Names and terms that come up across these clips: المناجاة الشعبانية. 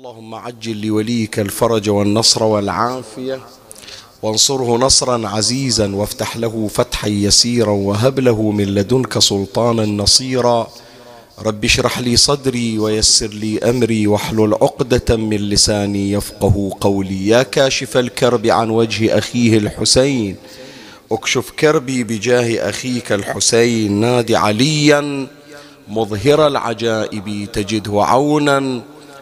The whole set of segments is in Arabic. اللهم عجل لوليك الفرج والنصر والعافية وانصره نصرا عزيزا وافتح له فتحا يسيرا وهب له من لدنك سلطانا نصيرا. رب اشرح لي صدري ويسر لي أمري واحلل عقدة من لساني يفقه قولي. يا كاشف الكرب عن وجه أخيه الحسين اكشف كربي بجاه أخيك الحسين. نادي عليا مظهر العجائب تجده عونا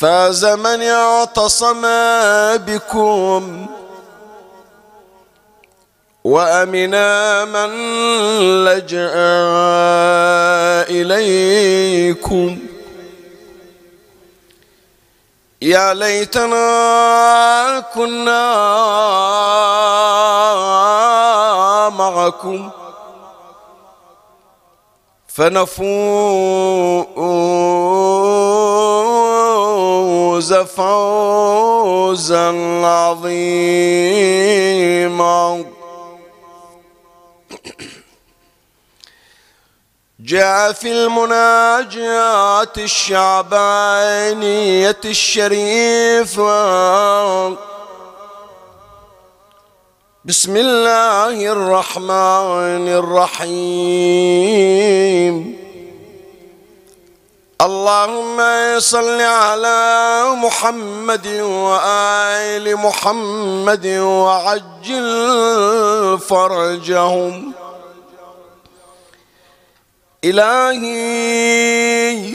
فاز من اعتصم بكم وأمنا من لجأ إليكم. يا ليتنا كنا معكم فنفوز فوزا عظيما. جاء في المناجاة الشعبانية الشريفة بسم الله الرحمن الرحيم. اللهم صل على محمد وآل محمد وعجل فرجهم. إلهي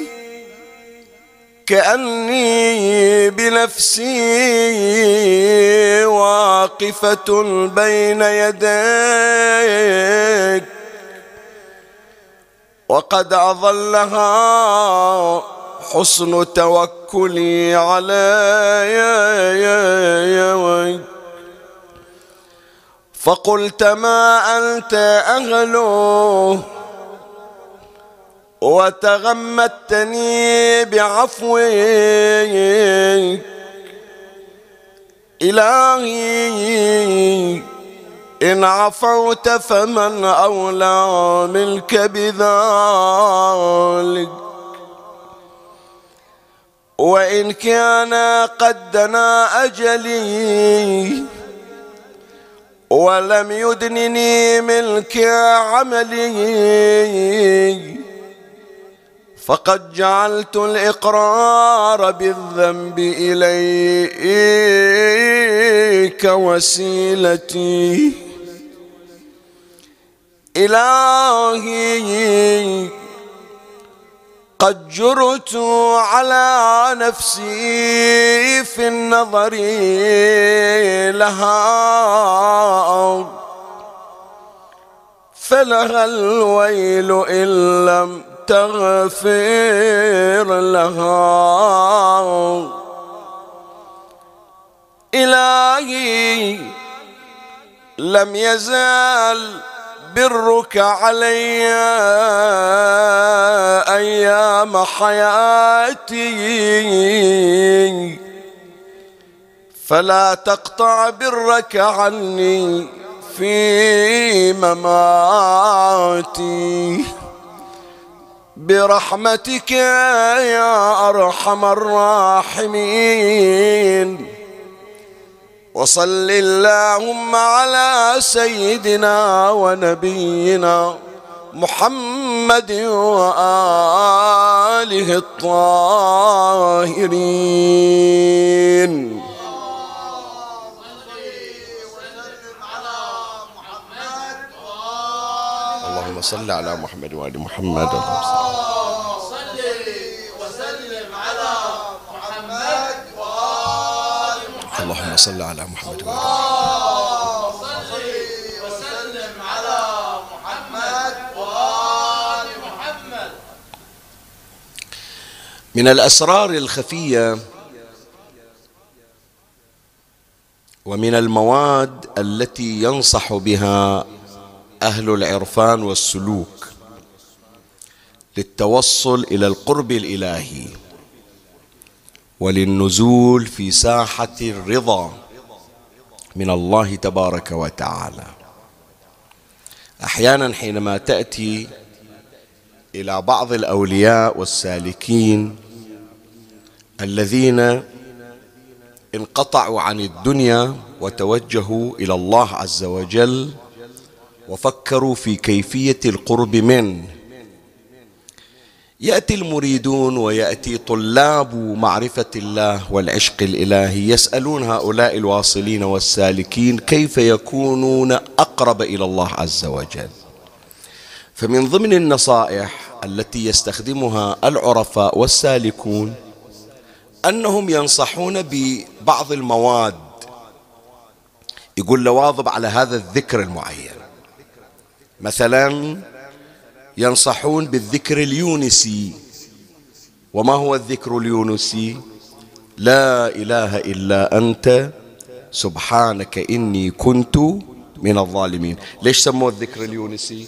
كأني بنفسي واقفة بين يديك وقد أظلها حسن توكلي عليك. فقلت ما أنت أهله وتغمدتني بعفوك. إلهي إن عفوت فمن أولى منك بذلك. وإن كان قد دنا أجلي ولم يدنني ملك عملي فقد جعلت الإقرار بالذنب إليك وسيلتي. إلهي قد جرت على نفسي في النظر لها فلها الويل إن لم تغفر لها. إلهي لم يزال برك علي أيام حياتي فلا تقطع برك عني في مماتي. برحمتك يا أرحم الراحمين. وصل اللهم على سيدنا ونبينا محمد وآله الطاهرين. صل على محمد وآل محمد. اللهم صل على محمد وآل محمد. من الأسرار الخفية ومن المواد التي ينصح بها أهل العرفان والسلوك للتوصل إلى القرب الإلهي وللنزول في ساحة الرضا من الله تبارك وتعالى. أحيانا حينما تأتي إلى بعض الأولياء والسالكين الذين انقطعوا عن الدنيا وتوجهوا إلى الله عز وجل وفكروا في كيفية القرب منه، يأتي المريدون ويأتي طلاب معرفة الله والعشق الإلهي يسألون هؤلاء الواصلين والسالكين كيف يكونون أقرب إلى الله عز وجل. فمن ضمن النصائح التي يستخدمها العرفاء والسالكون أنهم ينصحون ببعض المواد، يقول له واظب على هذا الذكر المعين. مثلا ينصحون بالذكر اليونسي. وما هو الذكر اليونسي؟ لا إله إلا أنت سبحانك إني كنت من الظالمين. ليش سموه الذكر اليونسي؟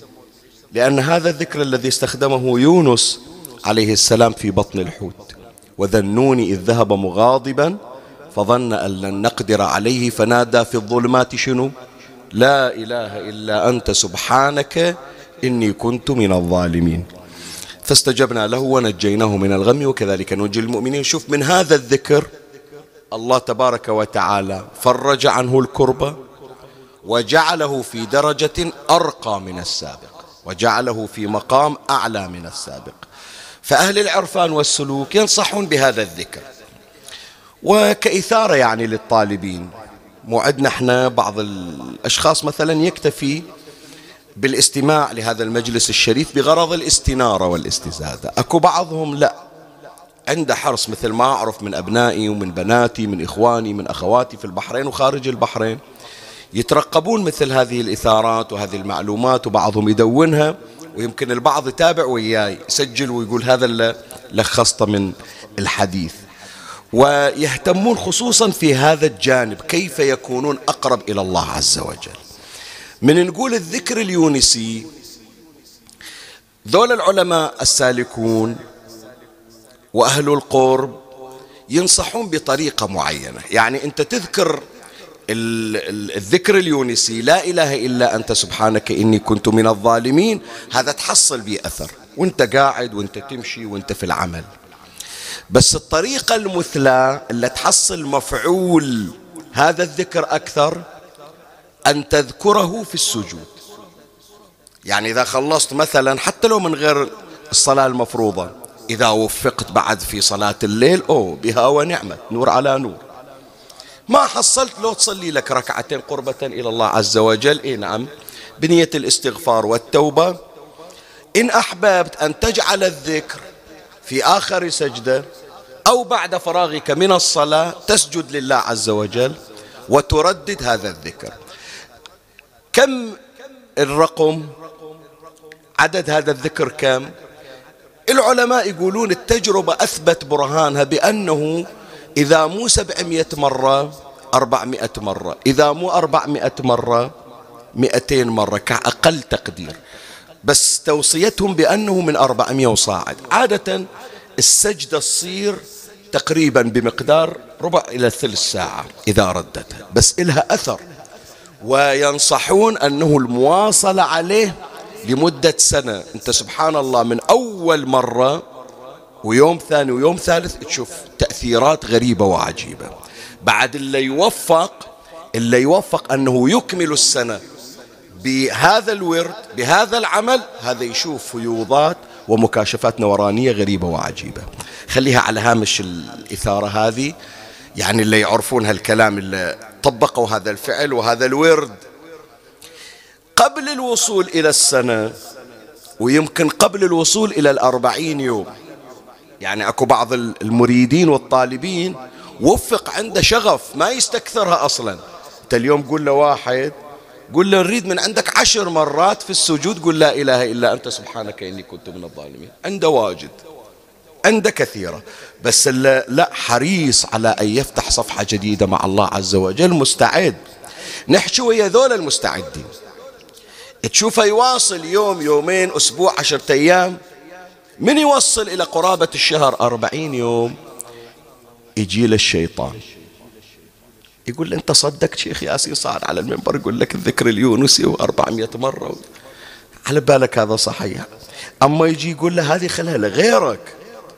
لأن هذا الذكر الذي استخدمه يونس عليه السلام في بطن الحوت، وذنون إذ ذهب مغاضبا فظن أن لن نقدر عليه فنادى في الظلمات شنو؟ لا إله إلا أنت سبحانك إني كنت من الظالمين فاستجبنا له ونجيناه من الغم وكذلك ننجي المؤمنين. شوف، من هذا الذكر الله تبارك وتعالى فرج عنه الكربة وجعله في درجة أرقى من السابق وجعله في مقام أعلى من السابق. فأهل العرفان والسلوك ينصحون بهذا الذكر وكإثارة يعني للطالبين. موعدنا احنا بعض الأشخاص مثلا يكتفي بالاستماع لهذا المجلس الشريف بغرض الاستنارة والاستزادة، أكو بعضهم لا، عنده حرص مثل ما أعرف من أبنائي ومن بناتي من إخواني من أخواتي في البحرين وخارج البحرين يترقبون مثل هذه الإثارات وهذه المعلومات، وبعضهم يدونها ويمكن البعض يتابع وياي يسجل ويقول هذا اللي لخصته من الحديث، ويهتمون خصوصا في هذا الجانب كيف يكونون أقرب إلى الله عز وجل. من نقول الذكر اليونسي، ذول العلماء السالكون وأهل القرب ينصحون بطريقة معينة. يعني أنت تذكر الذكر اليونسي لا إله إلا أنت سبحانك إني كنت من الظالمين، هذا تحصل به أثر وانت قاعد وانت تمشي وانت في العمل. بس الطريقة المثلى اللي تحصل مفعول هذا الذكر أكثر أن تذكره في السجود. يعني إذا خلصت مثلا حتى لو من غير الصلاة المفروضة، إذا وفقت بعد في صلاة الليل أو بها ونعمة، نور على نور. ما حصلت لو تصلي لك ركعتين قربة إلى الله عز وجل، إيه نعم، بنية الاستغفار والتوبة. إن أحببت أن تجعل الذكر في آخر سجدة أو بعد فراغك من الصلاة تسجد لله عز وجل وتردد هذا الذكر. كم الرقم؟ عدد هذا الذكر كم؟ العلماء يقولون التجربة أثبت برهانها بأنه إذا مو 700 مرة 400 مرة، إذا مو 400 مرة 200 مرة كأقل تقدير. بس توصيتهم بأنه من 400 وصاعد. عادة السجدة تصير تقريبا بمقدار ربع إلى ثلث ساعة إذا ردتها، بس إلها أثر. وينصحون أنه المواصلة عليه لمدة سنة. أنت سبحان الله من أول مرة ويوم ثاني ويوم ثالث تشوف تأثيرات غريبة وعجيبة. بعد اللي يوفق أنه يكمل السنة بهذا الورد بهذا العمل، هذا يشوف فيوضات ومكاشفات نورانية غريبة وعجيبة. خليها على هامش الإثارة هذه، يعني اللي يعرفون هالكلام اللي طبقوا هذا الفعل وهذا الورد. قبل الوصول إلى السنة ويمكن قبل الوصول إلى ال40 يوم. يعني أكو بعض المريدين والطالبين وفق عنده شغف ما يستكثرها أصلا. أنت اليوم قول له واحد، قول له نريد من عندك 10 مرات في السجود قل لا إله إلا أنت سبحانك إني كنت من الظالمين. عنده واجد، عنده كثيرة، بس لا حريص على أن يفتح صفحة جديدة مع الله عز وجل، مستعد. نحكي ويا ذول المستعدين، تشوفه يواصل يوم يومين أسبوع 10 أيام، من يوصل إلى قرابة الشهر 40 يوم يجي له الشيطان يقول له أنت صدقت شيخ ياسين صار على المنبر يقول لك الذكر اليونسي 400 مرة على بالك هذا صحيح؟ أما يجي يقول له هذه خلها لغيرك،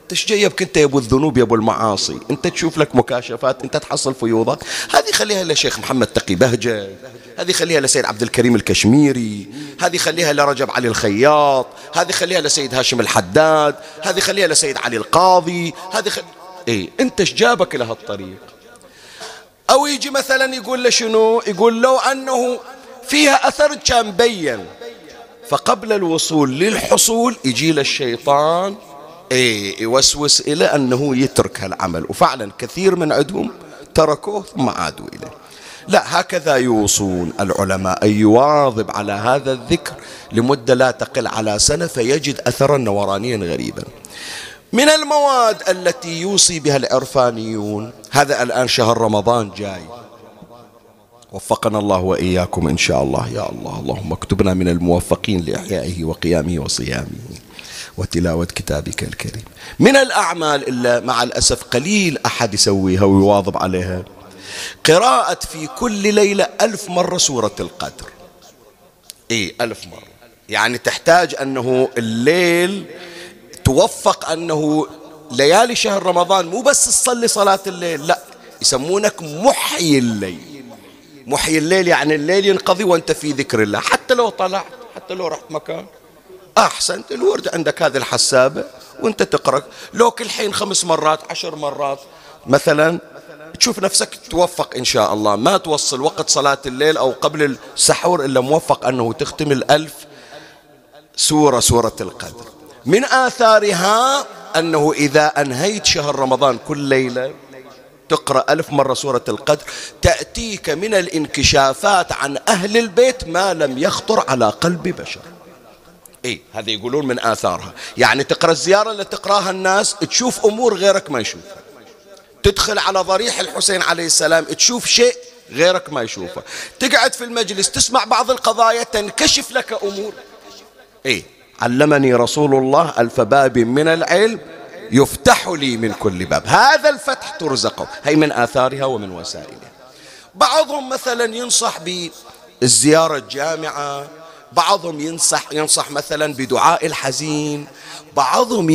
أنت إيش جايبك أنت يا أبو الذنوب يا أبو المعاصي، أنت تشوف لك مكاشفات، أنت تحصل فيوضات، هذه خليها لشيخ محمد تقي بهجة، هذه خليها لسيد عبد الكريم الكشميري، هذه خليها لرجب علي الخياط، هذه خليها لسيد هاشم الحداد، هذه خليها لسيد علي القاضي، هذه أنت إيش جابك لهالطريق؟ أو يجي مثلا يقول له شنو؟ يقول لو أنه فيها أثر كان مبين. فقبل الوصول للحصول يجي له الشيطان يوسوس إلى أنه يترك هالعمل، وفعلا كثير من عندهم تركوه ثم عادوا إليه. لا، هكذا يوصون العلماء أن يواظب على هذا الذكر لمدة لا تقل على سنة فيجد أثرا نورانيا غريبا. من المواد التي يوصي بها العرفانيون، هذا الآن شهر رمضان جاي، وفقنا الله وإياكم إن شاء الله. يا الله اللهم اكتبنا من الموفقين لإحيائه وقيامه وصيامه وتلاوة كتابك الكريم. من الأعمال إلا مع الأسف قليل أحد يسويها ويواظب عليها، قراءة في كل ليلة 1000 مرة سورة القدر. 1000 مرة، يعني تحتاج أنه الليل توفق أنه ليالي شهر رمضان مو بس تصلي صلاة الليل، لا، يسمونك محيي الليل. محيي الليل يعني الليل ينقضي وأنت في ذكر الله، حتى لو طلعت، حتى لو رحت مكان، أحسنت الورد عندك هذه الحسابة وأنت تقرأ، لو كل حين 5 مرات 10 مرات مثلا تشوف نفسك توفق إن شاء الله. ما توصل وقت صلاة الليل أو قبل السحور إلا موفق أنه تختم 1000 سورة سورة القدر. من آثارها أنه إذا أنهيت شهر رمضان كل ليلة تقرأ 1000 مرة سورة القدر، تأتيك من الانكشافات عن أهل البيت ما لم يخطر على قلب بشر. هذا يقولون من آثارها، يعني تقرأ الزيارة اللي تقراها الناس تشوف أمور غيرك ما يشوفها، تدخل على ضريح الحسين عليه السلام تشوف شيء غيرك ما يشوفه، تقعد في المجلس تسمع بعض القضايا تنكشف لك أمور. علمني رسول الله 1000 باب من العلم يفتح لي من كل باب، هذا الفتح ترزقه. هي من آثارها ومن وسائلها. بعضهم مثلا ينصح بالزيارة الجامعة، بعضهم ينصح مثلا بدعاء الحزين، بعضهم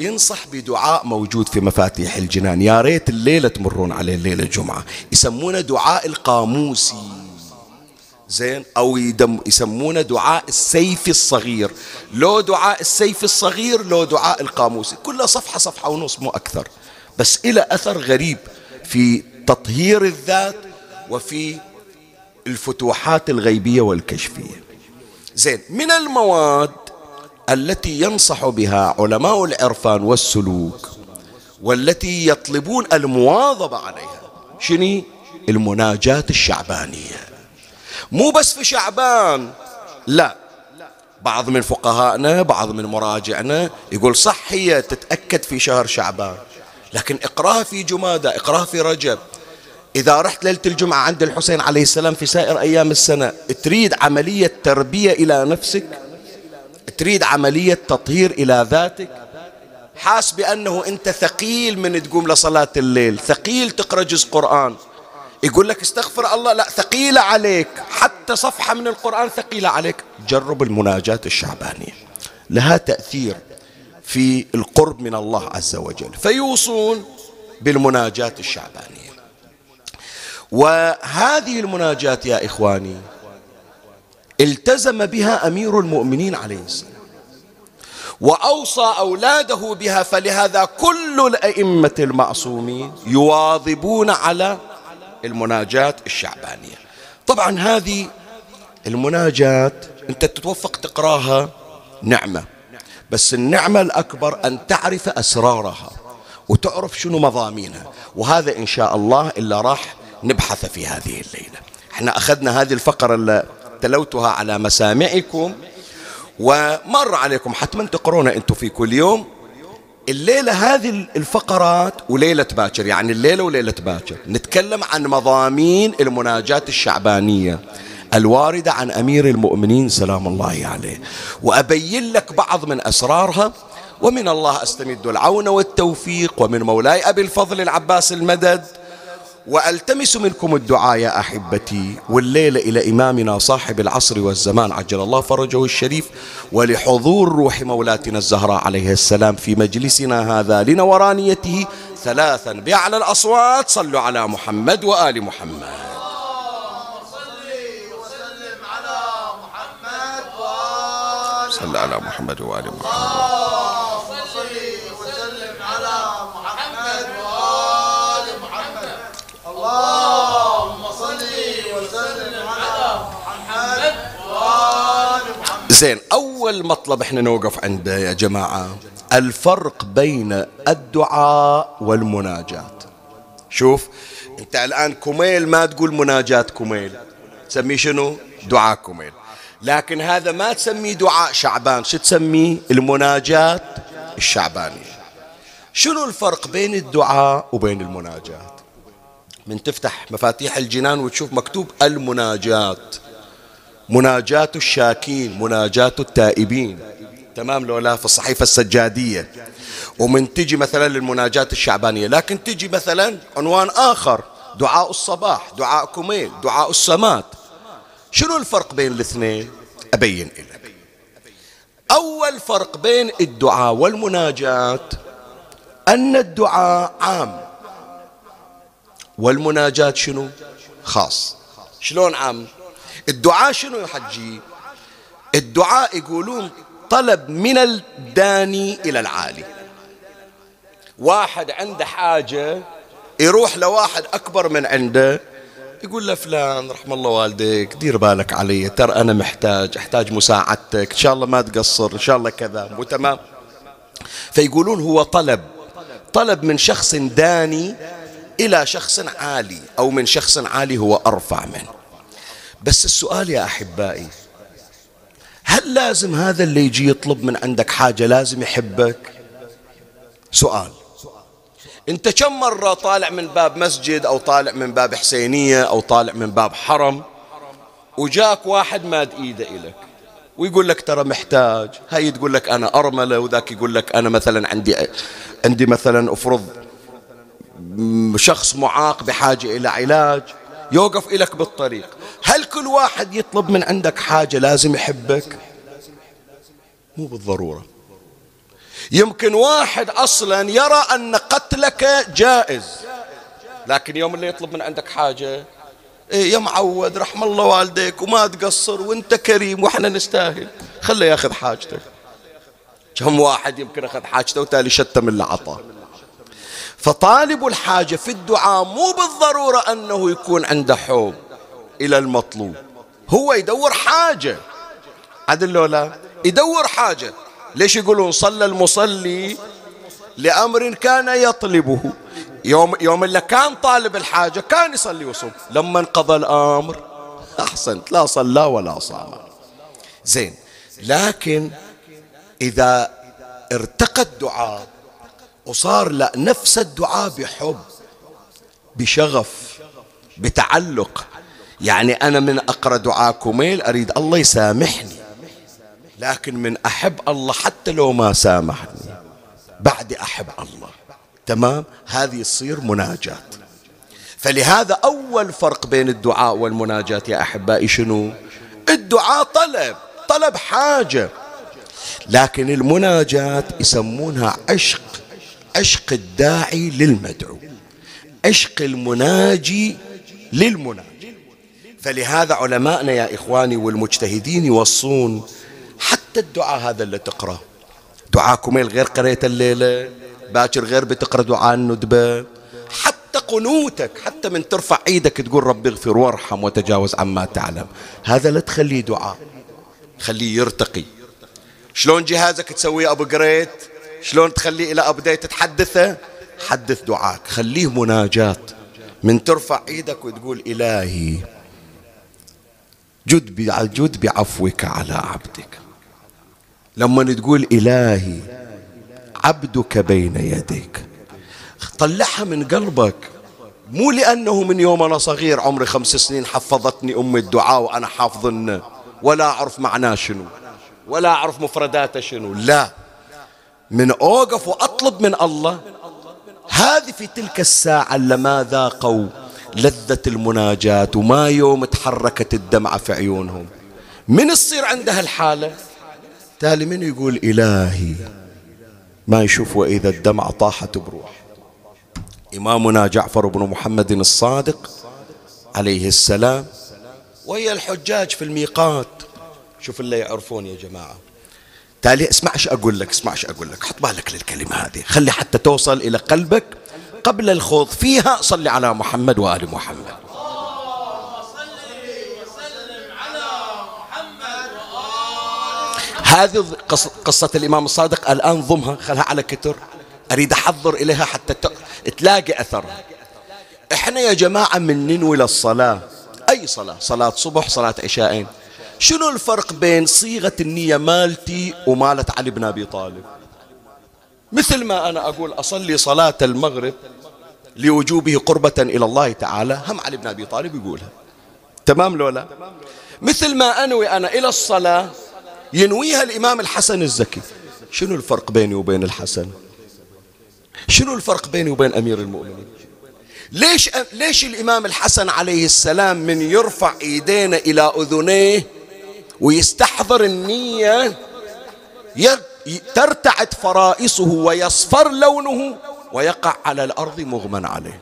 ينصح بدعاء موجود في مفاتيح الجنان، يا ريت الليلة تمرون عليه، الليلة الجمعة، يسمونه دعاء القاموسي، زين، أو يسمونه دعاء السيف الصغير. لو دعاء السيف الصغير لو دعاء القاموسي، كل صفحة صفحة ونص مو أكثر، بس إلى أثر غريب في تطهير الذات وفي الفتوحات الغيبية والكشفية. زين، من المواد التي ينصح بها علماء العرفان والسلوك والتي يطلبون المواظبة عليها شني؟ المناجاة الشعبانية. مو بس في شعبان، لا، بعض من فقهائنا بعض من مراجعنا يقول صح هي تتأكد في شهر شعبان، لكن اقراها في جمادى، اقراها في رجب، إذا رحت ليلة الجمعة عند الحسين عليه السلام في سائر أيام السنة. تريد عملية تربية إلى نفسك، تريد عملية تطهير إلى ذاتك، حاس بأنه أنت ثقيل من تقوم لصلاة الليل، ثقيل تقرأ جزء قرآن، يقول لك استغفر الله، لا، ثقيلة عليك، حتى صفحة من القرآن ثقيلة عليك. جرب المناجاة الشعبانية، لها تأثير في القرب من الله عز وجل، فيوصون بالمناجاة الشعبانية. وهذه المناجات يا إخواني التزم بها أمير المؤمنين عليه السلام وأوصى أولاده بها، فلهذا كل الأئمة المعصومين يواظبون على المناجات الشعبانية. طبعا هذه المناجات أنت تتوفق تقراها نعمة، بس النعمة الأكبر أن تعرف أسرارها وتعرف شنو مضامينها، وهذا إن شاء الله إلا راح نبحث في هذه الليلة. احنا أخذنا هذه الفقرة اللي تلوتها على مسامعكم ومر عليكم، حتما تقرونها أنتم في كل يوم. الليلة هذه الفقرات وليلة باكر، يعني الليلة وليلة باكر نتكلم عن مضامين المناجاة الشعبانية الواردة عن أمير المؤمنين سلام الله عليه، وأبين لك بعض من أسرارها. ومن الله أستمد العون والتوفيق، ومن مولاي أبي الفضل العباس المدد، وألتمس منكم الدعاء يا أحبتي. والليلة إلى إمامنا صاحب العصر والزمان عجل الله فرجه الشريف، ولحضور روح مولاتنا الزهراء عليها السلام في مجلسنا هذا لنورانيته ثلاثا بأعلى الأصوات. صلوا على محمد وآل محمد. صلى على محمد وآل محمد. صل وسلم على محمد وآل محمد. اللهم صل وسلم على محمد وآل محمد. زين، أول مطلب احنا نوقف عنده يا جماعة الفرق بين الدعاء والمناجات. شوف أنت الآن كميل ما تقول مناجات كميل، تسميه شنو؟ دعاء كميل. لكن هذا ما تسميه دعاء شعبان، شو تسميه؟ المناجاة الشعبانية. شنو الفرق بين الدعاء وبين المناجاة؟ من تفتح مفاتيح الجنان وتشوف مكتوب المناجاة، مناجاة الشاكين، مناجاة التائبين، تمام لولا في الصحيفة السجادية. ومن تجي مثلا للمناجاة الشعبانية، لكن تجي مثلا عنوان آخر، دعاء الصباح، دعاء كميل، دعاء السمات. شنو الفرق بين الاثنين؟ أبين لك. أول فرق بين الدعاء والمناجاة أن الدعاء عام والمناجاة شنو؟ خاص. شلون عام؟ الدعاء شنو يا حجي؟ الدعاء يقولون طلب من الداني إلى العالي. واحد عنده حاجة يروح لواحد أكبر من عنده يقول له فلان رحم الله والديك دير بالك علي، ترى أنا أحتاج مساعدتك، إن شاء الله ما تقصر، إن شاء الله كذا وتمام. فيقولون هو طلب من شخص داني إلى شخص عالي، أو من شخص عالي هو أرفع منه. بس السؤال يا أحبائي، هل لازم هذا اللي يجي يطلب من عندك حاجة لازم يحبك؟ سؤال. انت كم مرة طالع من باب مسجد او طالع من باب حسينية او طالع من باب حرم وجاك واحد ماد ايده الك ويقول لك ترى محتاج، هاي تقول لك انا ارملة، وذاك يقول لك انا مثلا عندي مثلا افرض شخص معاق بحاجة الى علاج، يوقف الك بالطريق. هل كل واحد يطلب من عندك حاجة لازم يحبك؟ مو بالضرورة. يمكن واحد أصلا يرى أن قتلك جائز، لكن يوم اللي يطلب من عندك حاجة يا معود رحم الله والديك وما تقصر وانت كريم وإحنا نستاهل، خليه ياخذ حاجتك. كم واحد يمكن أخذ حاجته وتالي شتم اللي عطاه. فطالب الحاجة في الدعاء مو بالضرورة أنه يكون عنده حب إلى المطلوب، هو يدور حاجة. عدل لولا يدور حاجة. ليش يقولون صلى المصلي لأمر كان يطلبه؟ يوم اللي كان طالب الحاجة كان يصلي وصوم، لما انقضى الأمر أحسنت لا صلى ولا صام. زين، لكن إذا ارتقى الدعاء وصار لا نفس الدعاء بحب بشغف بتعلق، يعني أنا من أقرأ دعاء كميل أريد الله يسامحني، لكن من أحب الله حتى لو ما سامحني بعد أحب الله، تمام؟ هذه تصير مناجاة. فلهذا أول فرق بين الدعاء والمناجاة يا أحبائي شنو؟ الدعاء طلب حاجة، لكن المناجاة يسمونها عشق الداعي للمدعو، عشق المناجي للمناجي. فلهذا علمائنا يا إخواني والمجتهدين يوصون حتى الدعاء هذا اللي تقرأ دعاء كميل غير قريت الليلة باكر، غير بتقرأ دعاء الندبة، حتى قنوتك، حتى من ترفع ايدك تقول ربي اغفر وارحم وتجاوز عما تعلم، هذا لا تخليه دعاء، خليه يرتقي. شلون جهازك تسويه أبجريد، شلون تخليه إلى أبديت، تتحدثه، حدث دعاك، خليه مناجات، من ترفع إيدك وتقول إلهي جد بعفوك على عبدك. لما تقول إلهي عبدك بين يديك، طلعها من قلبك، مو لأنه من يوم أنا صغير عمري 5 سنين حفظتني أمي الدعاء وأنا حافظن ولا أعرف معناه شنو ولا أعرف مفرداته شنو، لا، من أوقف وأطلب من الله، هذه في تلك الساعة لما ذاقوا لذة المناجاة وما يوم تحركت الدمعة في عيونهم. من يصير عندها الحالة تالي من يقول إلهي ما يشوف، وإذا الدمعة طاحت بروح. إمامنا جعفر بن محمد الصادق عليه السلام ويا الحجاج في الميقات، شوف اللي يعرفون يا جماعة، تالي اسمعش أقول لك، حط بالك للكلمة هذه، خلي حتى توصل إلى قلبك قبل الخوض فيها. صلي على محمد وآل محمد. هذه قصة الإمام الصادق، الآن ضمها خلها على كتر، أريد أحضر إليها حتى تلاقي أثرها. إحنا يا جماعة من ننوي للصلاة، أي صلاة، صلاة صبح، صلاة عشاءين، شنو الفرق بين صيغة النية مالتي ومالت علي بن أبي طالب؟ مثل ما أنا أقول أصلي صلاة المغرب لوجوبه قربة إلى الله تعالى، هم علي بن أبي طالب يقولها، تمام لو لا؟ مثل ما أنوي أنا إلى الصلاة ينويها الإمام الحسن الزكي، شنو الفرق بيني وبين الحسن؟ شنو الفرق بيني وبين أمير المؤمنين؟ ليش الإمام الحسن عليه السلام من يرفع إيدينا إلى أذنيه ويستحضر النية ترتعد فرائصه ويصفر لونه ويقع على الأرض مغمى عليه؟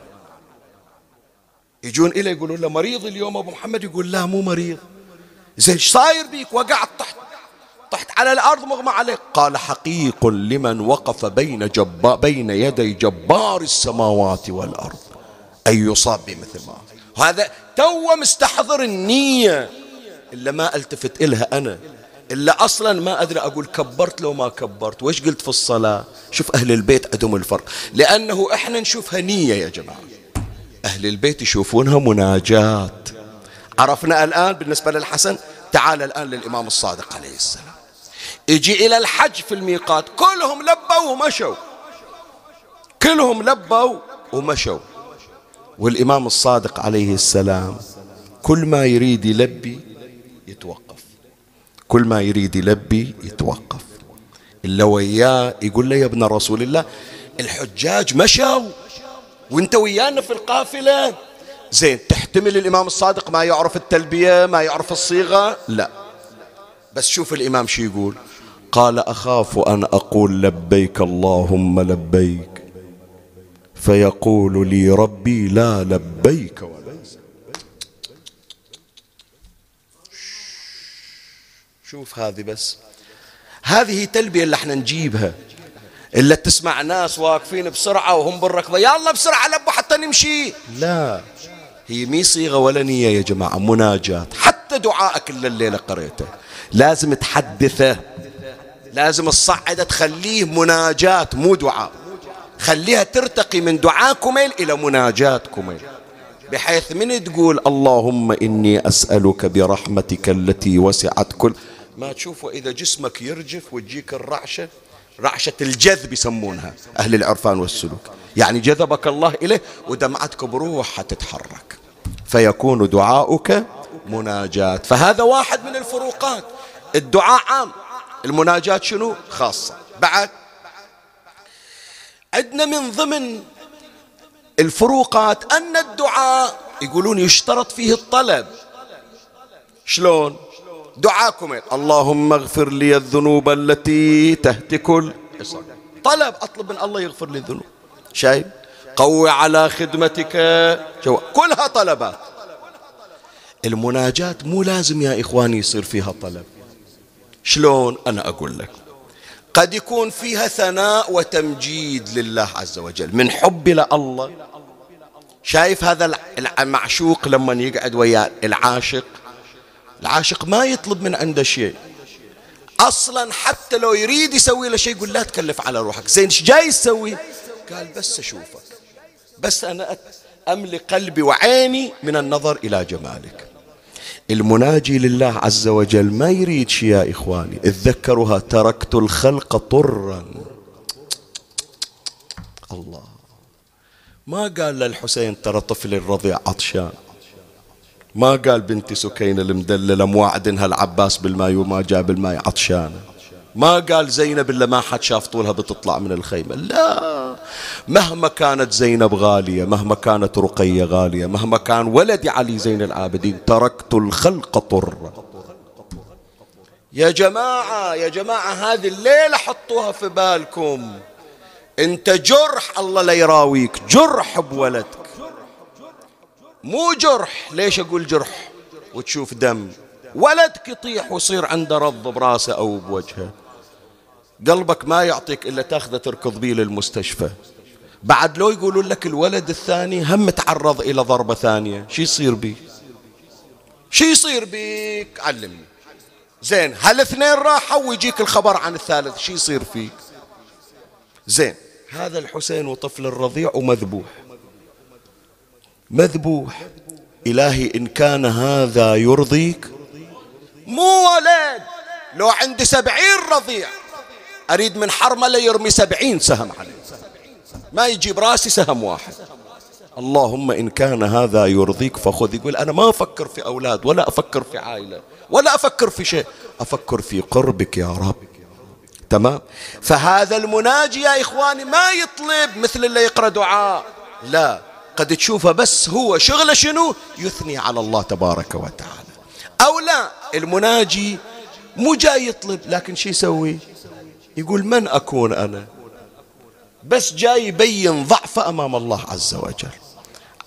يجون إليه يقولون له مريض اليوم أبو محمد، يقول لا مو مريض. زين ايش صاير بيك؟ وقعت تحت على الأرض مغمى عليه. قال حقيق لمن وقف بين يدي جبار السماوات والأرض أن يصاب بمثل ما هذا. تو مستحضر النية، إلا ما ألتفت إلها أنا، إلا أصلا ما أدري أقول كبرت لو ما كبرت، وإيش قلت في الصلاة. شوف أهل البيت عندهم الفرق، لأنه إحنا نشوفها نية يا جماعة، أهل البيت يشوفونها مناجات. عرفنا الآن بالنسبة للحسن، تعال الآن للإمام الصادق عليه السلام. يجي إلى الحج في الميقات، كلهم لبوا ومشوا، كلهم لبوا ومشوا، والإمام الصادق عليه السلام كل ما يريد يلبي يتوقف، كل ما يريد يلبي يتوقف، إلا وياه يقول له يا ابن رسول الله الحجاج مشوا وانت ويانا في القافلة. زين تحتمل الإمام الصادق ما يعرف التلبية، ما يعرف الصيغة، لا، بس شوف الإمام شو يقول، قال أخاف أن أقول لبيك اللهم لبيك فيقول لي ربي لا لبيك وليس. شوف هذه، بس هذه تلبية اللي احنا نجيبها، إلا تسمع ناس واقفين بسرعة وهم بالركضة يلا بسرعة لبوا حتى نمشي، لا، هي مي صيغة ولا نية يا جماعة، مناجاة. حتى دعائك اللي الليلة قريته لازم تحدثه، لازم الصعدة تخليه مناجاة مو دعاء، خليها ترتقي من دعاء كميل إلى مناجاة كميل، بحيث من تقول اللهم إني أسألك برحمتك التي وسعت كل ما تشوف، وإذا جسمك يرجف وتجيك الرعشة، رعشة الجذب يسمونها أهل العرفان والسلوك، يعني جذبك الله إليه ودمعتك بروح تتحرك، فيكون دعاؤك مناجاة. فهذا واحد من الفروقات، الدعاء عام، المناجاة شنو؟ خاصة. بعد عندنا من ضمن الفروقات أن الدعاء يقولون يشترط فيه الطلب. شلون؟ دعاكم اللهم اغفر لي الذنوب التي تهتك العصام، طلب، أطلب من الله يغفر لي الذنوب. شايف؟ قوي على خدمتك، كلها طلبات. المناجات مو لازم يا إخواني يصير فيها طلب. شلون؟ أنا أقول لك، قد يكون فيها ثناء وتمجيد لله عز وجل من حب لله. شايف هذا المعشوق لما يقعد ويا العاشق، العاشق ما يطلب من عنده شيء، اصلا حتى لو يريد يسوي له شيء يقول لا تكلف على روحك، زين ايش جاي تسوي؟ قال بس اشوفك، بس انا املي قلبي وعيني من النظر الى جمالك. المناجي لله عز وجل ما يريد شيء يا اخواني، اتذكروها، تركت الخلق طرا. الله، ما قال للحسين ترى طفل الرضيع عطشان، ما قال بنتي سكينة المدللة مواعد انها العباس بالماي وما جاب الماي عطشانة، ما قال زينب اللي ما حد شاف طولها بتطلع من الخيمة. لا، مهما كانت زينب غالية، مهما كانت رقية غالية، مهما كان ولدي علي زين العابدين، تركت الخلق طرا. يا جماعة يا جماعة، هذه الليلة حطوها في بالكم، انت جرح الله لا يراويك، جرح بولدك، مو جرح، ليش أقول جرح وتشوف دم؟ ولدك يطيح ويصير عنده رض براسه أو بوجهه، قلبك ما يعطيك إلا تاخذه تركض بيه للمستشفى. بعد لو يقولون لك الولد الثاني هم تعرض إلى ضربة ثانية، شو يصير بيك؟ شو يصير بيك؟ علمني زين، هالاثنين راحوا ويجيك الخبر عن الثالث، شو يصير فيك؟ زين، هذا الحسين وطفل الرضيع ومذبوح، مذبوح. إلهي إن كان هذا يرضيك، مو ولد، لو عندي 70 رضيع أريد من حرملة يرمي 70 سهم عليه ما يجيب راسي سهم واحد. اللهم إن كان هذا يرضيك فخذ. يقول أنا ما أفكر في أولاد ولا أفكر في عائلة ولا أفكر في شيء، أفكر في قربك يا رب. تمام؟ فهذا المناجي يا إخواني ما يطلب مثل اللي يقرأ دعاء، لا، قد تشوفه بس هو شغله شنو؟ يثني على الله تبارك وتعالى. أو لا، المناجي مو جاي يطلب، لكن شو يسوي؟ يقول من أكون أنا؟ بس جاي يبين ضعفه أمام الله عز وجل.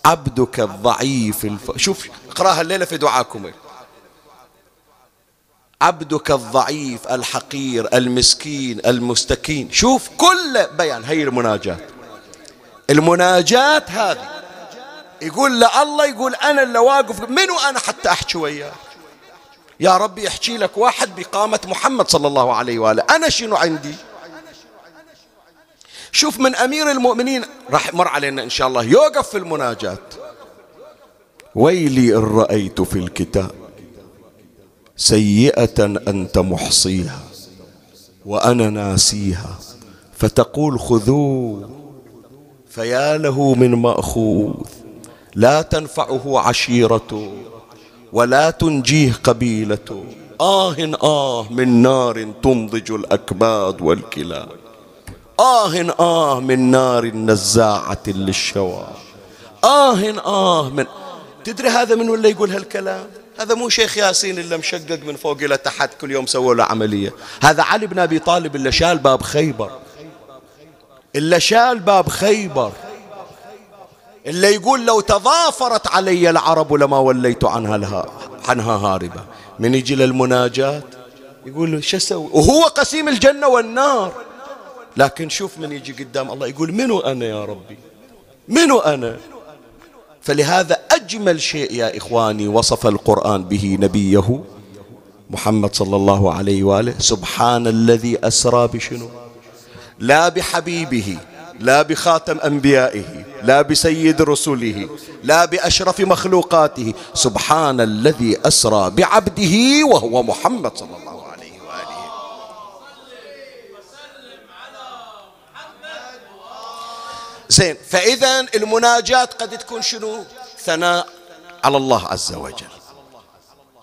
عبدك الضعيف شوف اقراها الليلة في دعاكم. عبدك الضعيف الحقير المسكين المستكين، شوف كل بيان. هي المناجاة، المناجاة هذه يقول له الله، يقول أنا اللي واقف، منو أنا حتى أحكي وياه؟ يا ربي أحكي لك واحد بقامة محمد صلى الله عليه وآله، أنا شنو عندي؟ شوف من أمير المؤمنين راح مر علينا إن شاء الله يوقف في المناجاة. ويلي إن رأيت في الكتاب سيئة أنت محصيها وأنا ناسيها فتقول خذوه فيا له من مأخوذ، لا تنفعه عشيرته ولا تنجيه قبيلته، آه آه من نار تنضج الأكباد والكلاب، آه آه من نار نزاعة للشوى، آه آه من. تدري هذا من ولا يقول هالكلام؟ هذا مو شيخ ياسين اللي مشقق من فوق إلى تحت كل يوم سووا له عملية، هذا علي بن أبي طالب اللي شال باب خيبر، اللي شال باب خيبر، اللي يقول لو تظافرت علي العرب لما وليت عنها هاربة. من يجي للمناجاة يقول شو اسوي؟ وهو قسيم الجنة والنار، لكن شوف من يجي قدام الله يقول منو أنا يا ربي؟ منو أنا؟ فلهذا أجمل شيء يا إخواني وصف القرآن به نبيه محمد صلى الله عليه وآله، سبحان الذي أسرى بشنو؟ لا بحبيبه، لا بخاتم أنبيائه، لا بسيد رسله، لا بأشرف مخلوقاته، سبحان الذي أسرى بعبده وهو محمد صلى الله عليه وآله. زين، فإذا المناجاة قد تكون شنو؟ ثناء على الله عز وجل.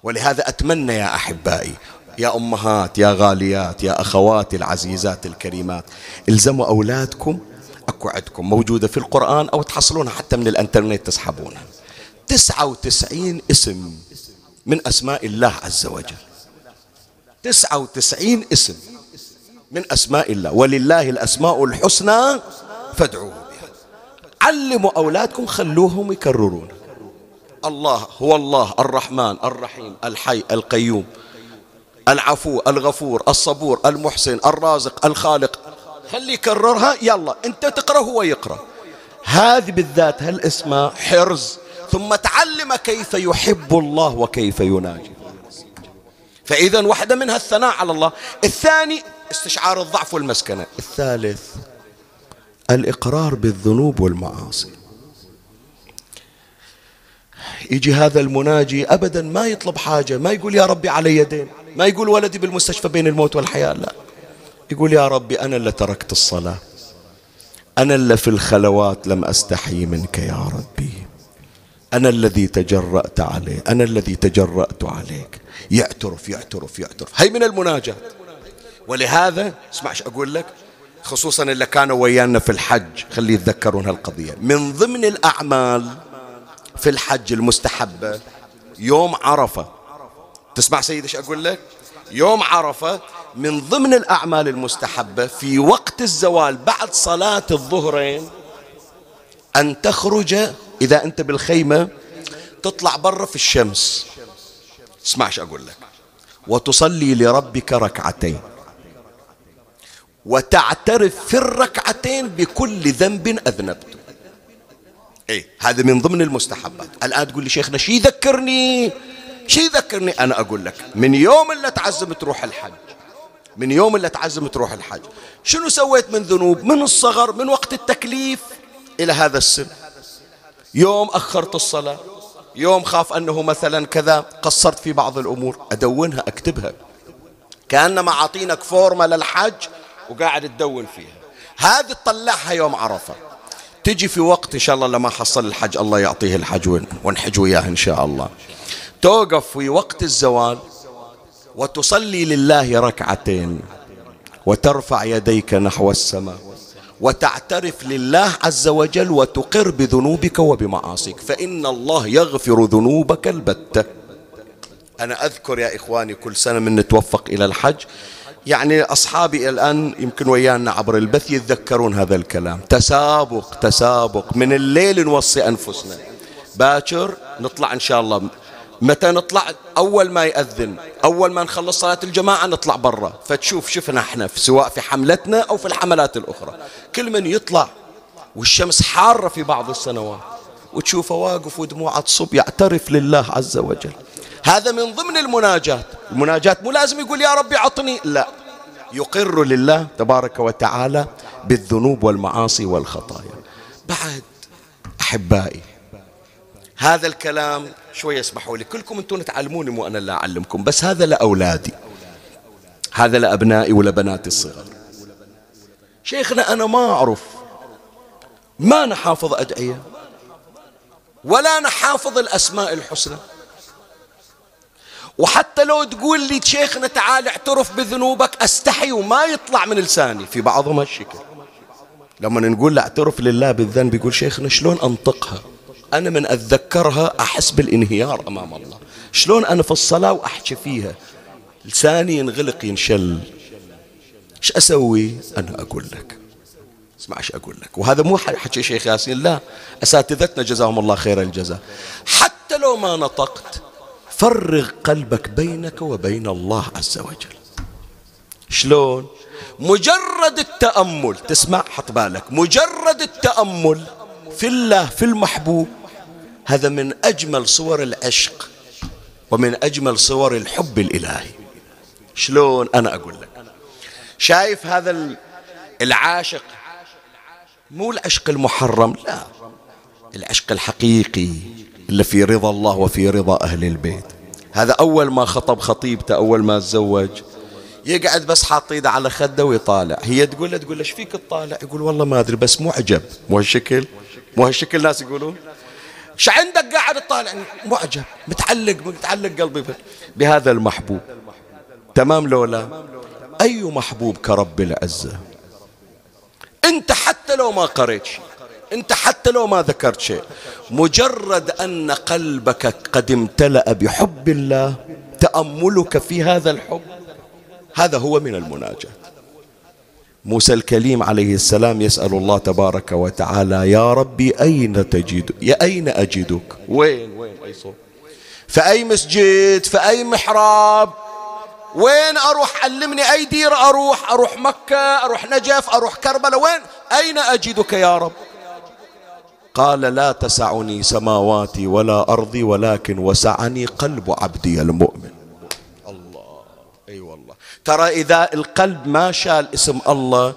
ولهذا أتمنى يا أحبائي، يا أمهات، يا غاليات، يا أخواتي العزيزات الكريمات، الزموا أولادكم، أكو عندكم موجودة في القرآن أو تحصلونها حتى من الإنترنت تسحبونها، 99 اسم من أسماء الله عز وجل، 99 اسم من أسماء الله، ولله الأسماء الحسنى فادعوه بها. علموا أولادكم، خلوهم يكررون الله، هو الله، الرحمن، الرحيم، الحي، القيوم، العفو، الغفور، الصبور، المحسن، الرازق، الخالق، خلي يكررها. يلا انت تقرأ هو يقرأ، هذه بالذات هالاسماء حرز، ثم تعلم كيف يحب الله وكيف يناجي. فإذا واحدة منها الثناء على الله، الثاني استشعار الضعف والمسكنة، الثالث الإقرار بالذنوب والمعاصي. يجي هذا المناجي أبدا ما يطلب حاجة، ما يقول يا ربي على يدين، ما يقول ولدي بالمستشفى بين الموت والحياة، لا، يقول يا ربي أنا اللي تركت الصلاة، أنا اللي في الخلوات لم أستحي منك يا ربي، أنا الذي تجرأت عليه، أنا الذي تجرأت عليك. يعترف يعترف يعترف، هي من المناجاة. ولهذا اسمعش أقول لك، خصوصا اللي كانوا ويانا في الحج خلي يتذكرون هالقضية، من ضمن الأعمال في الحج المستحبة يوم عرفة. تسمع سيدي ايش أقول لك؟ يوم عرفة من ضمن الأعمال المستحبة في وقت الزوال بعد صلاة الظهرين أن تخرج، إذا أنت بالخيمة تطلع برا في الشمس، اسمعش أقول لك، وتصلي لربك ركعتين، وتعترف في الركعتين بكل ذنب أذنبته. إيه هذا من ضمن المستحبات. الآن تقول لي شيخنا شي يذكرني، شي يذكرني. أنا أقول لك من يوم اللي تعزم تروح الحج، من يوم اللي تعزم تروح الحج شنو سويت من ذنوب من الصغر من وقت التكليف إلى هذا السن؟ يوم أخرت الصلاة، يوم خاف أنه مثلا كذا، قصرت في بعض الأمور، أدونها أكتبها، كأنما عاطينك فورمة للحج وقاعد تدون فيها. هذه تطلعها يوم عرفة، تجي في وقت إن شاء الله لما حصل الحج، الله يعطيه الحج ونحج وياه إن شاء الله، توقف في وقت الزوال وتصلي لله ركعتين، وترفع يديك نحو السماء، وتعترف لله عز وجل، وتقر بذنوبك وبمعاصيك، فإن الله يغفر ذنوبك البتة. أنا أذكر يا إخواني كل سنة من نتوفق إلى الحج، يعني أصحابي الآن يمكن ويانا عبر البث يتذكرون هذا الكلام، تسابق تسابق، من الليل نوصي أنفسنا باكر نطلع إن شاء الله. متى نطلع؟ أول ما يأذن، أول ما نخلص صلاة الجماعة نطلع برا. فتشوف شفنا احنا سواء في حملتنا أو في الحملات الأخرى، كل من يطلع والشمس حارة في بعض السنوات وتشوفه واقف ودموعه تصب يعترف لله عز وجل. هذا من ضمن المناجاة. المناجاة مو لازم يقول يا ربي عطني، لا، يقر لله تبارك وتعالى بالذنوب والمعاصي والخطايا. بعد أحبائي هذا الكلام شوية اسمحوا لي، كلكم انتم تعلموني مو أنا اللي أعلمكم، بس هذا لأولادي، هذا لأبنائي ولبناتي الصغار. شيخنا أنا ما أعرف، ما نحافظ أدعية ولا نحافظ الأسماء الحسنى، وحتى لو تقول لي شيخنا تعال اعترف بذنوبك أستحي وما يطلع من لساني. في بعضهم الشكل لما نقول له اعترف لله بالذنب يقول شيخنا شلون أنطقها؟ أنا من أتذكرها أحس بالإنهيار أمام الله، شلون أنا في الصلاة وأحكي فيها لساني ينغلق ينشل، إيش أسوي؟ أنا أقول لك اسمع إيش أقول لك، وهذا مو حكي شيخ ياسين، لا، أساتذتنا جزاهم الله خير الجزاء، حتى لو ما نطقت فرغ قلبك بينك وبين الله عز وجل. شلون؟ مجرد التأمل، تسمع حط بالك، مجرد التأمل في الله في المحبوب، هذا من أجمل صور العشق ومن أجمل صور الحب الإلهي. شلون؟ أنا أقول لك، شايف هذا العاشق، مو العشق المحرم، لا، العشق الحقيقي اللي في رضا الله وفي رضا أهل البيت. هذا أول ما خطب خطيبته، أول ما تزوج، يقعد بس حاط ايده على خده ويطالع، هي تقول له ايش فيك تطالع؟ يقول والله ما ادري بس معجب. مو هالشكل، مو هالشكل الناس يقولون، ايش عندك قاعد تطالعني؟ معجب، متعلق قلبي بهذا المحبوب. تمام لولا اي محبوب كرب العزه. انت حتى لو ما قريت شيء، انت حتى لو ما ذكرت شيء، مجرد ان قلبك قد امتلأ بحب الله، تأملك في هذا الحب، هذا هو من المناجاة. موسى الكليم عليه السلام يسأل الله تبارك وتعالى يا ربي أين تجد، يا أين أجدك، وين أي صوت، فأي مسجد، فأي محراب، وين أروح، علمني أي دير أروح مكة، أروح نجف، أروح كربلاء، وين، أين أجدك يا رب؟ قال لا تسعني سماواتي ولا أرضي ولكن وسعني قلب عبدي المؤمن. الله ترى إذا القلب ما شال اسم الله،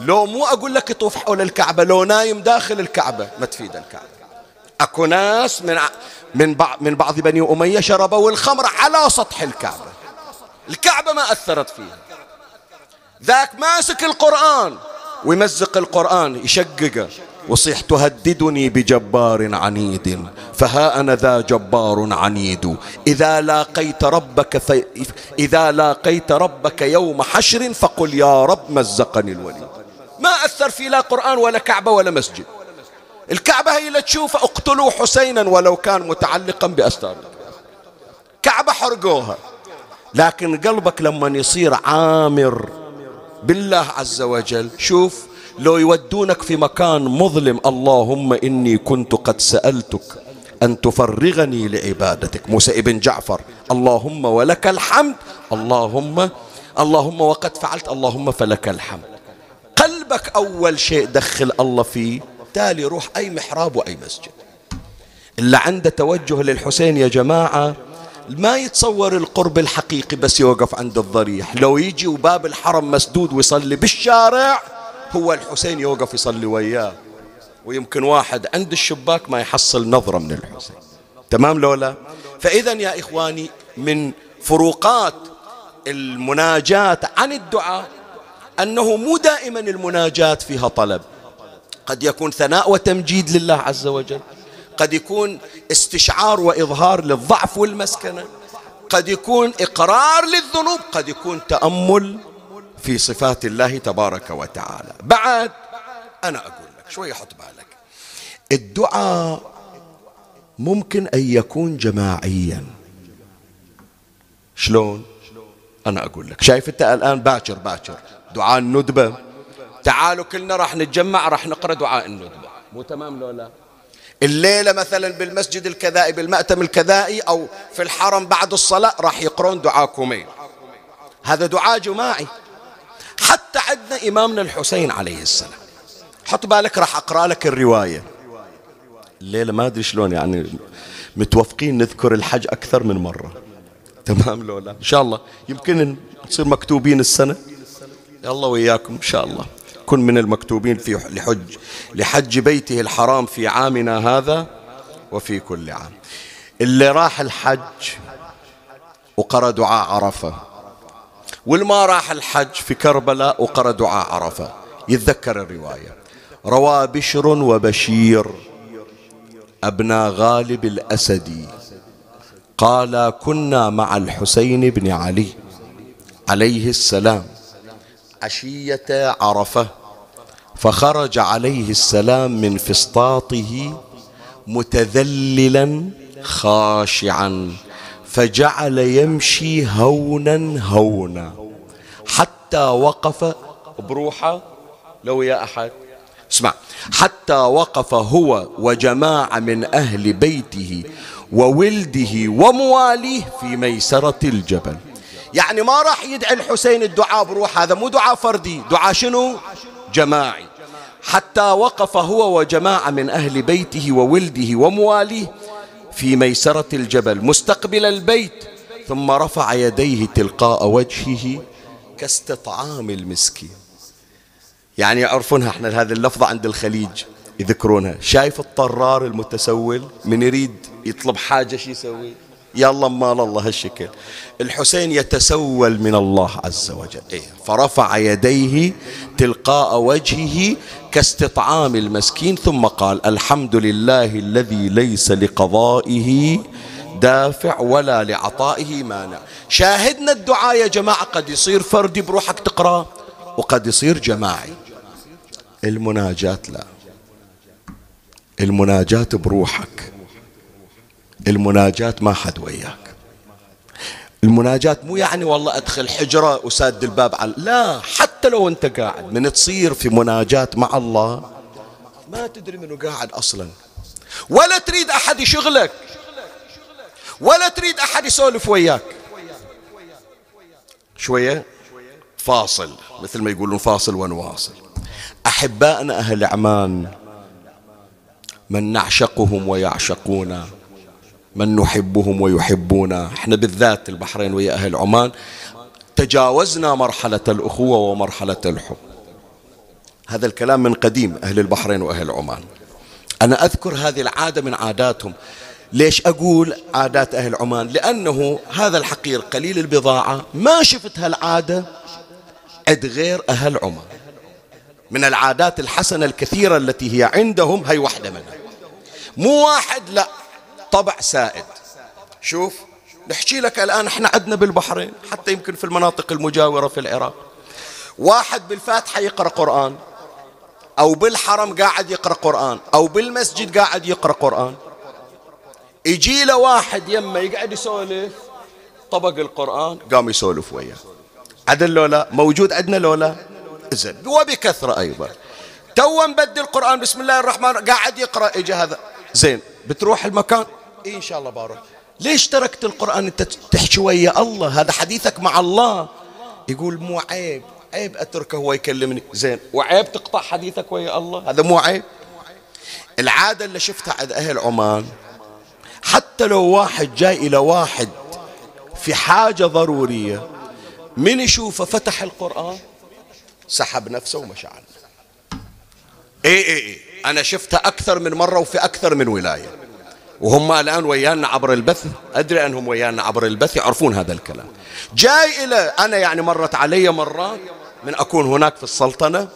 لو مو أقول لك يطوف حول الكعبة، لو نايم داخل الكعبة ما تفيد الكعبة. أكو ناس من بعض بني أمية شربوا الخمر على سطح الكعبة، الكعبة ما أثرت فيها. ذاك ماسك القرآن ويمزق القرآن يشققه وصيح تهددني بجبار عنيد، فها أنا ذا جبار عنيد، إذا لاقيت ربك يوم حشر فقل يا رب مزقني الوليد. ما أثر في لا قرآن ولا كعبة ولا مسجد. الكعبة هي اللي تشوف اقتلوا حسينا ولو كان متعلقا بأستاره، كعبة حرقوها، لكن قلبك لما يصير عامر بالله عز وجل. شوف لو يودونك في مكان مظلم، اللهم إني كنت قد سألتك أن تفرغني لعبادتك. موسى ابن جعفر اللهم ولك الحمد، اللهم وقد فعلت، اللهم فلك الحمد. قلبك أول شيء دخل الله فيه، تالي روح أي محراب وأي مسجد. اللي عنده توجه للحسين يا جماعة ما يتصور القرب الحقيقي بس يوقف عند الضريح. لو يجي وباب الحرم مسدود ويصلي بالشارع، هو الحسين يوقف يصلي وياه، ويمكن واحد عند الشباك ما يحصل نظرة من الحسين. تمام لولا؟ فإذا يا إخواني من فروقات المناجاة عن الدعاء أنه مو دائما المناجاة فيها طلب، قد يكون ثناء وتمجيد لله عز وجل، قد يكون استشعار وإظهار للضعف والمسكنة، قد يكون إقرار للذنوب، قد يكون تأمل في صفات الله تبارك وتعالى. بعد أنا أقول لك شوية حط بالك، الدعاء ممكن أن يكون جماعيا. شلون؟ أنا أقول لك، شايف أنت الآن باكر دعاء الندبة، تعالوا كلنا راح نتجمع راح نقرأ دعاء الندبة، مو تمام لو لا؟ الليلة مثلا بالمسجد الكذائي بالمأتم الكذائي أو في الحرم بعد الصلاة راح يقرون دعاء كومين، هذا دعاء جماعي. حتى عندنا إمامنا الحسين عليه السلام، حط بالك راح أقرأ لك الرواية الليلة، ما أدري شلون يعني متوفقين نذكر الحج أكثر من مرة. تمام لولا؟ إن شاء الله يمكن نصير مكتوبين السنة، يلا وياكم إن شاء الله كن من المكتوبين في لحج بيته الحرام في عامنا هذا وفي كل عام. اللي راح الحج وقرأ دعاء عرفة، والما راح الحج في كربلاء وقرأ دعاء عرفة، يتذكر الرواية. روى بشر وبشير أبنا غالب الأسدي قال كنا مع الحسين بن علي عليه السلام عشية عرفة، فخرج عليه السلام من فسطاطه متذللا خاشعا، فجعل يمشي هونا هونا حتى وقف بروحه. لو يا أحد اسمع، حتى وقف هو وجماعة من أهل بيته وولده ومواليه في ميسرة الجبل. يعني ما راح يدعي الحسين الدعاء بروح، هذا مو دعاء فردي، دعاء شنو؟ جماعي. حتى وقف هو وجماعة من أهل بيته وولده ومواليه في ميسرة الجبل مستقبل البيت، ثم رفع يديه تلقاء وجهه كاستطعام المسكين. يعني يعرفونها احنا هذه اللفظة عند الخليج يذكرونها. شايف الطرار المتسول من يريد يطلب حاجة شو يسوي؟ يلا مال الله هالشكل. الحسين يتسول من الله عز وجل، فرفع يديه تلقاء وجهه كاستطعام المسكين، ثم قال الحمد لله الذي ليس لقضائه دافع ولا لعطائه مانع. شاهدنا الدعاء يا جماعة قد يصير فردي بروحك تقرأ، وقد يصير جماعي. المناجاة لا، المناجاة بروحك، المناجاة ما حد وياك. المناجاة مو يعني والله أدخل حجرة وساد الباب على، لا، حتى لو أنت قاعد من تصير في مناجاة مع الله ما تدري منو قاعد أصلا، ولا تريد أحد يشغلك، ولا تريد أحد يسولف وياك. شوية فاصل، مثل ما يقولون فاصل ونواصل. أحبائنا أهل عمان من نعشقهم ويعشقونا، من نحبهم ويحبونا، احنا بالذات البحرين ويا أهل عمان تجاوزنا مرحلة الأخوة ومرحلة الحب. هذا الكلام من قديم أهل البحرين وأهل عمان. أنا أذكر هذه العادة من عاداتهم. ليش أقول عادات أهل عمان؟ لأنه هذا الحقير قليل البضاعة ما شفت هالعادة عند غير أهل عمان. من العادات الحسنة الكثيرة التي هي عندهم هي واحدة منها. مو واحد لا، طبع سائد. شوف نحكي لك الآن احنا عندنا بالبحرين حتى يمكن في المناطق المجاورة في العراق، واحد بالفاتحة يقرأ قرآن، أو بالحرم قاعد يقرأ قرآن، أو بالمسجد قاعد يقرأ قرآن. يجي له واحد يما يقعد يسولف، طبق القرآن قام يسولف وياه. عدل لولا موجود عندنا لولا زين وبكثرة أيضا. تو نبدل القرآن بسم الله الرحمن قاعد يقرأ، إجا هذا زين بتروح المكان إيه إن شاء الله بارك. ليش تركت القرآن أنت تحكي ويا الله؟ هذا حديثك مع الله. يقول مو عيب، عيب أتركه هو يكلمني زين وعيب تقطع حديثك ويا الله؟ هذا مو عيب. العادة اللي شفتها عند أهل عمان حتى لو واحد جاي إلى واحد في حاجة ضرورية من يشوفه فتح القرآن سحب نفسه ومشى عنه. إيه إيه إيه أنا شفتها أكثر من مرة وفي أكثر من ولاية، وهم الآن ويانا عبر البث، أدري أنهم ويانا عبر البث يعرفون هذا الكلام. جاي إلى أنا يعني مرت علي مرات من أكون هناك في السلطنة،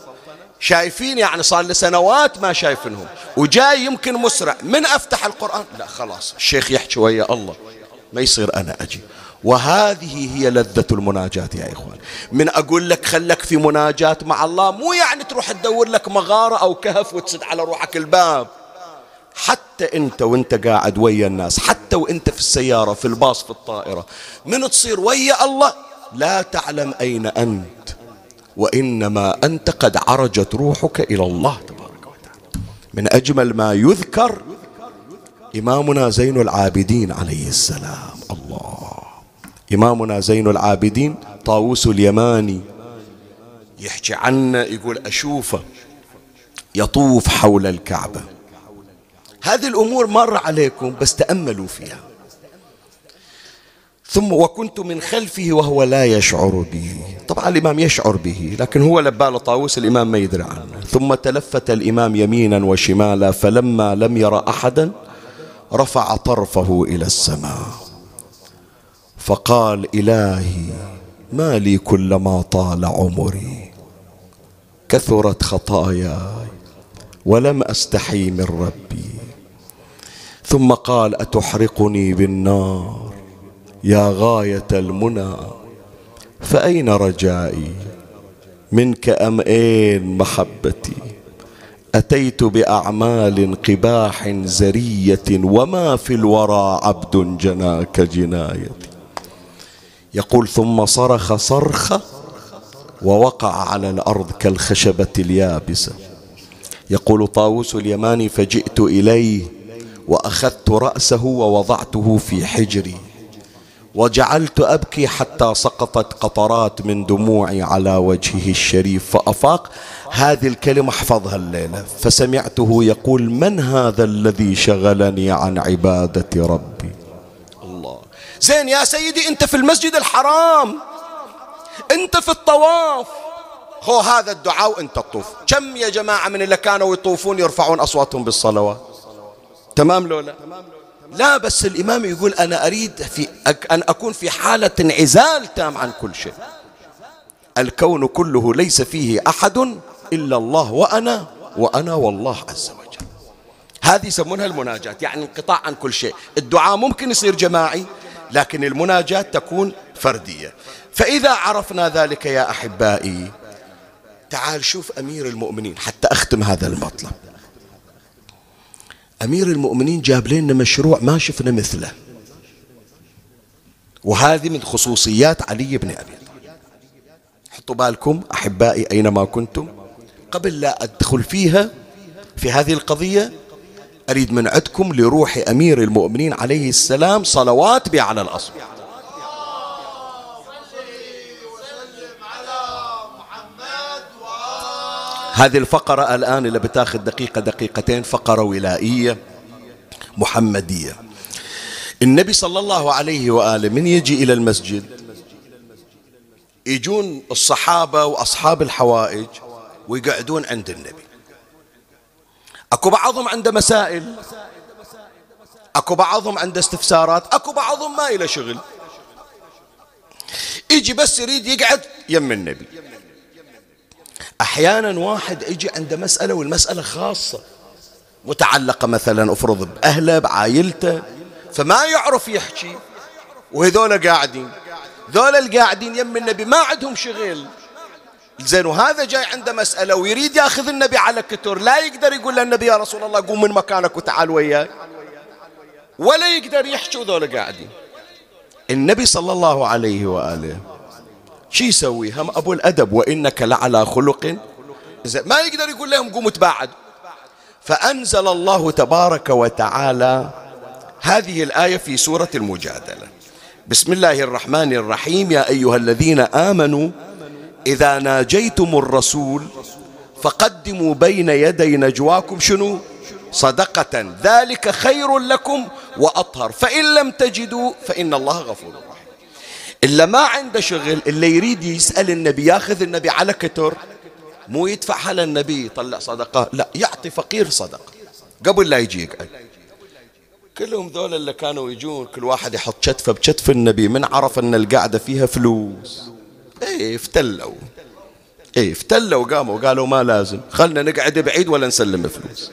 شايفين يعني صار لسنوات ما شايفينهم، وجاي يمكن مسرع من أفتح القرآن لا خلاص الشيخ يحكي ويا الله ما يصير أنا أجي. وهذه هي لذة المناجاة يا إخوان. من أقول لك خلك في مناجاة مع الله، مو يعني تروح تدور لك مغارة أو كهف وتسد على روحك الباب. حتى أنت وأنت قاعد ويا الناس، حتى وأنت في السيارة في الباص في الطائرة، من تصير ويا الله لا تعلم أين أنت، وإنما أنت قد عرجت روحك إلى الله تبارك وتعالى. من أجمل ما يذكر إمامنا زين العابدين عليه السلام. الله، إمامنا زين العابدين طاووس اليماني يحكي عنه يقول أشوفه يطوف حول الكعبة. هذه الأمور مر عليكم بس تأملوا فيها. ثم وكنت من خلفه وهو لا يشعر به. طبعا الإمام يشعر به لكن هو لبال طاووس الإمام ما يدري عنه. ثم تلفت الإمام يمينا وشمالا فلما لم يرى أحدا رفع طرفه إلى السماء فقال إلهي ما لي كلما طال عمري كثرت خطاياي ولم أستحي من ربي. ثم قال أتحرقني بالنار يا غاية المنى فأين رجائي منك أم أين محبتي؟ أتيت بأعمال قباح زرية وما في الورى عبد جناك جنايتي. يقول ثم صرخ صرخة ووقع على الأرض كالخشبة اليابسة. يقول طاووس اليماني فجئت إليه وأخذت رأسه ووضعته في حجري وجعلت أبكي حتى سقطت قطرات من دموعي على وجهه الشريف فأفاق. هذه الكلمة احفظها الليلة. فسمعته يقول من هذا الذي شغلني عن عبادة ربي؟ الله. زين يا سيدي أنت في المسجد الحرام، أنت في الطواف، هو هذا الدعاء وأنت تطوف. كم يا جماعة من اللي كانوا يطوفون يرفعون أصواتهم بالصلوات؟ تمام لولا؟ لا بس الإمام يقول أنا أريد أن أكون في حالة انعزال تام عن كل شيء. الكون كله ليس فيه أحد إلا الله وأنا والله عز وجل. هذه يسمونها المناجاة، يعني انقطاع عن كل شيء. الدعاء ممكن يصير جماعي لكن المناجاة تكون فردية. فإذا عرفنا ذلك يا أحبائي، تعال شوف أمير المؤمنين حتى أختم هذا المطلب. أمير المؤمنين جاب لنا مشروع ما شفنا مثله، وهذه من خصوصيات علي بن أبي طالب. حطوا بالكم أحبائي أينما كنتم. قبل لا أدخل فيها في هذه القضية أريد من عندكم لروح أمير المؤمنين عليه السلام صلوات بي على الأصوات. هذه الفقرة الآن اللي بتاخذ دقيقة دقيقتين فقرة ولائية محمدية. النبي صلى الله عليه وآله من يجي إلى المسجد يجون الصحابة وأصحاب الحوائج ويقعدون عند النبي. أكو بعضهم عنده مسائل، أكو بعضهم عنده استفسارات، أكو بعضهم ما إلى شغل، يجي بس يريد يقعد يم النبي. أحيانا واحد يجي عنده مسألة والمسألة خاصة متعلقة مثلا أفرض بأهله بعائلته، فما يعرف يحكي، وهذول قاعدين، ذول القاعدين يم النبي ما عندهم شغل. زين، وهذا جاي عنده مسألة ويريد ياخذ النبي على كتر، لا يقدر يقول للنبي يا رسول الله قوم من مكانك وتعال وياي، ولا يقدر يحكي وذول قاعدين. النبي صلى الله عليه وآله شي يسوي؟ هم أبو الأدب، وإنك لعلى خلق، ما يقدر يقول لهم قوموا تباعد. فأنزل الله تبارك وتعالى هذه الآية في سورة المجادلة. بسم الله الرحمن الرحيم: يا أيها الذين آمنوا إذا ناجيتم الرسول فقدموا بين يدي نجواكم شنو؟ صدقة، ذلك خير لكم وأطهر، فإن لم تجدوا فإن الله غفور رحيم. إلا ما عنده شغل، اللي يريد يسأل النبي ياخذ النبي على كتر، مو يدفعها للنبي يطلع صدقة، لا، يعطي فقير صدقة قبل لا يجي يقعد. كلهم ذول اللي كانوا يجون كل واحد يحط كتفه بكتف النبي، من عرف أن القعدة فيها فلوس ايه افتلوا، ايه افتلوا، قاموا قالوا ما لازم، خلنا نقعد بعيد ولا نسلم فلوس.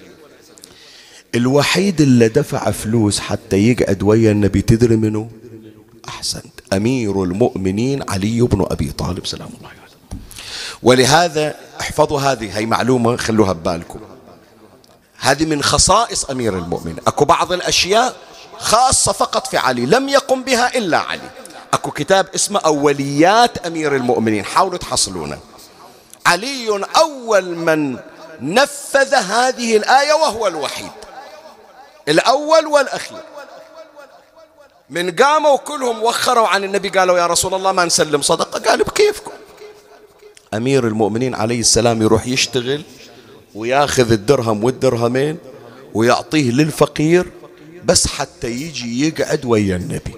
الوحيد اللي دفع فلوس حتى يقعد ويا النبي تدري منه؟ أحسنت، أمير المؤمنين علي بن أبي طالب سلام الله عليه. ولهذا احفظوا هذه، هي معلومة خلوها ببالكم، هذه من خصائص أمير المؤمنين. أكو بعض الأشياء خاصة فقط في علي لم يقم بها إلا علي. أكو كتاب اسمه أوليات أمير المؤمنين، حاولوا تحصلونه. علي أول من نفذ هذه الآية وهو الوحيد، الأول والأخير. من قاموا كلهم وخروا عن النبي، قالوا يا رسول الله ما نسلم صدقة، قالوا بكيفكم. أمير المؤمنين عليه السلام يروح يشتغل وياخذ الدرهم والدرهمين ويعطيه للفقير بس حتى يجي يقعد ويا النبي،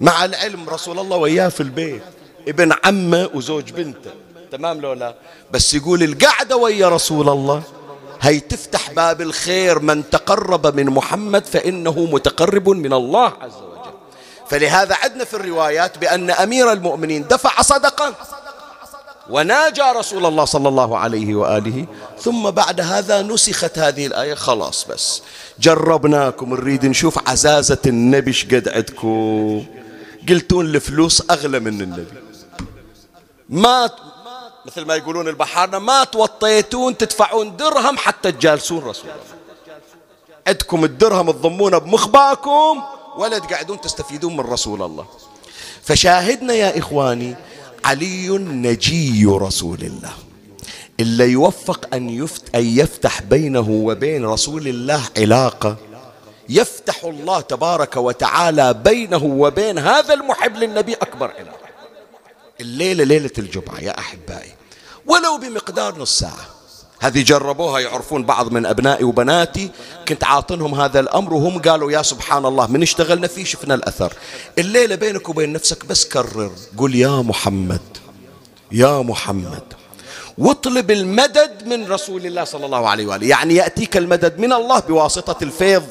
مع العلم رسول الله وياه في البيت، ابن عمه وزوج بنته، تمام لو لا؟ بس يقول القعدة ويا رسول الله هي تفتح باب الخير، من تقرب من محمد فإنه متقرب من الله عز وجل. فلهذا عدنا في الروايات بأن أمير المؤمنين دفع صدقة وناجى رسول الله صلى الله عليه وآله، ثم بعد هذا نسخت هذه الآية، خلاص بس جربناكم، نريد نشوف عزازة النبي شقد عندكم، قلتون الفلوس أغلى من النبي، ما مثل ما يقولون البحارنا ما توطيتون تدفعون درهم حتى تجالسون رسول الله، عندكم الدرهم تضمونه بمخباكم ولا تقعدون تستفيدون من رسول الله. فشاهدنا يا إخواني علي نجي رسول الله، اللي يوفق أن يفتح بينه وبين رسول الله علاقة، يفتح الله تبارك وتعالى بينه وبين هذا المحب للنبي أكبر علاقة. الليلة ليلة الجمعة يا أحبائي، ولو بمقدار نص ساعة، هذه جربوها، يعرفون بعض من أبنائي وبناتي كنت عاطنهم هذا الأمر وهم قالوا يا سبحان الله من اشتغلنا فيه شفنا الأثر. الليلة بينك وبين نفسك بس كرر، قل يا محمد يا محمد، واطلب المدد من رسول الله صلى الله عليه وآله، يعني يأتيك المدد من الله بواسطة الفيض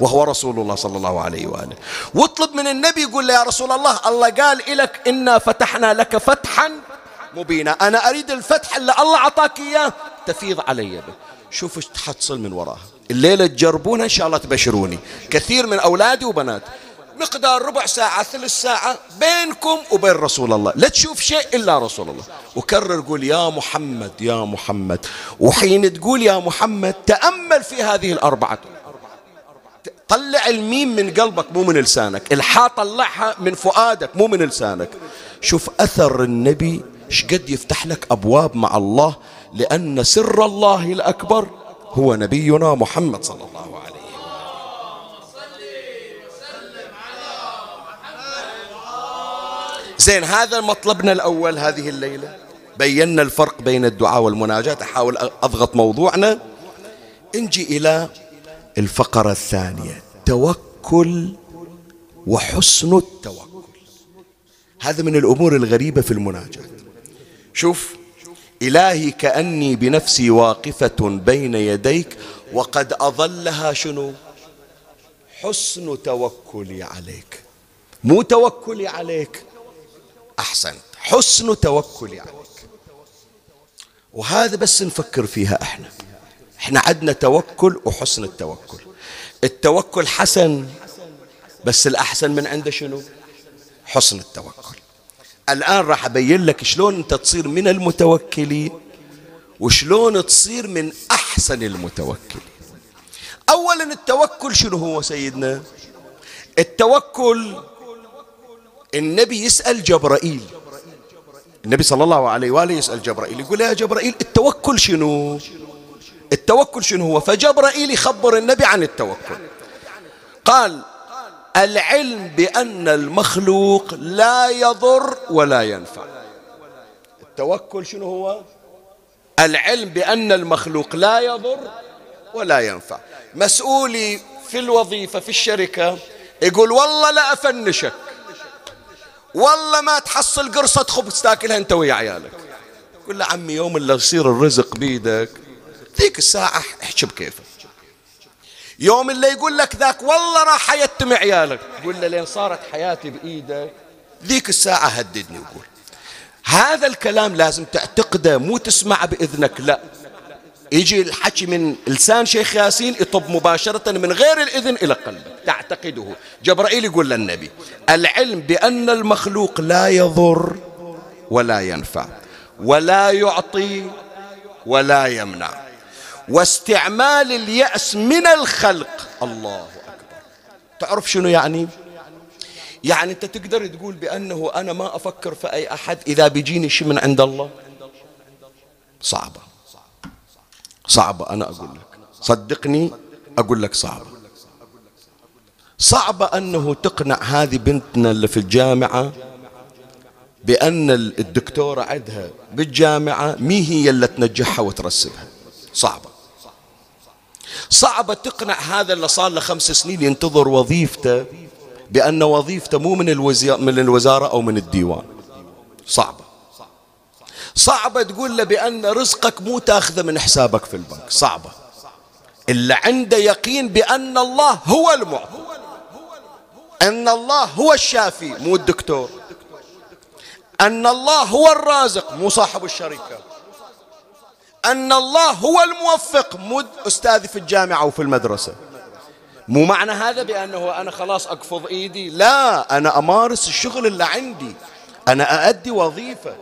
وهو رسول الله صلى الله عليه وآله. واطلب من النبي، يقول له يا رسول الله الله قال لك إنا فتحنا لك فتحا مبينا، أنا أريد الفتح اللي الله عطاك إياه تفيض علي به. شوف ايش تحصل من وراها. الليلة تجربونها إن شاء الله تبشروني. كثير من أولادي وبنات مقدار ربع ساعة ثلث ساعة بينكم وبين رسول الله، لا تشوف شيء إلا رسول الله، وكرر قول يا محمد يا محمد. وحين تقول يا محمد تأمل في هذه الأربعة، طلع الميم من قلبك مو من لسانك، الحاء طلعها من فؤادك مو من لسانك. شوف أثر النبي شقد يفتح لك أبواب مع الله، لأن سر الله الأكبر هو نبينا محمد صلى الله عليه وسلم. زين، هذا مطلبنا الأول هذه الليلة، بينا الفرق بين الدعاء والمناجاة، أحاول أضغط موضوعنا. نجي إلى الفقرة الثانية، توكل وحسن التوكل. هذا من الأمور الغريبة في المناجاة، شوف، إلهي كأني بنفسي واقفة بين يديك وقد أظلها شنو؟ حسن توكلي عليك، مو توكلي عليك، أحسنت، حسن توكلي عليك. وهذا بس نفكر فيها، احنا عندنا توكل وحسن التوكل. التوكل حسن، بس الأحسن من عنده شنو؟ حسن التوكل. الآن راح أبين لك شلون أنت تصير من المتوكلين وشلون تصير من أحسن المتوكلين. أولا التوكل شنو هو سيدنا؟ التوكل النبي يسأل جبرائيل، النبي صلى الله عليه وآله يسأل جبرائيل يقول يا جبرائيل التوكل شنو؟ التوكل شنو هو؟ فجبرائيل يخبر النبي عن التوكل، قال العلم بأن المخلوق لا يضر ولا ينفع. التوكل شنو هو؟ العلم بأن المخلوق لا يضر ولا ينفع. مسؤولي في الوظيفة في الشركة يقول والله لا أفنشك، والله ما تحصل قرصة خبز تاكلها انت ويا عيالك. يقول له عمي يوم اللي يصير الرزق بيدك ذيك الساعة احكي بكيفك. يوم اللي يقول لك ذاك والله راح يتم عيالك، يقول له لين صارت حياتي بإيدك ذيك الساعة هددني. وقول هذا الكلام لازم تعتقده، مو تسمع بإذنك، لا يجي الحكي من لسان شيخ ياسين يطب مباشرة من غير الإذن إلى قلبك، تعتقده. جبرائيل يقول للنبي العلم بأن المخلوق لا يضر ولا ينفع ولا يعطي ولا يمنع، واستعمال اليأس من الخلق. الله أكبر. تعرف شنو يعني؟ يعني أنت تقدر تقول بأنه أنا ما أفكر في أي أحد إذا بيجيني شيء من عند الله؟ صعبة، صعبة. أنا أقول لك صدقني، أقول لك صعبة، صعبة أنه تقنع هذه بنتنا اللي في الجامعة بأن الدكتورة عندها بالجامعة مي هي اللي تنجحها وترسبها. صعبة، صعبة تقنع هذا اللي صار له 5 سنين ينتظر وظيفته بأن وظيفته مو من الوزارة أو من الديوان. صعبة، صعبة تقول له بأن رزقك مو تاخذه من حسابك في البنك. صعبة اللي عنده يقين بأن الله هو المعطي، أن الله هو الشافي مو الدكتور، أن الله هو الرازق مو صاحب الشركة، أن الله هو الموفق مو أستاذي في الجامعة وفي المدرسة. مو معنى هذا بأنه أنا خلاص أقفض إيدي، لا، أنا أمارس الشغل اللي عندي، أنا أؤدي وظيفة.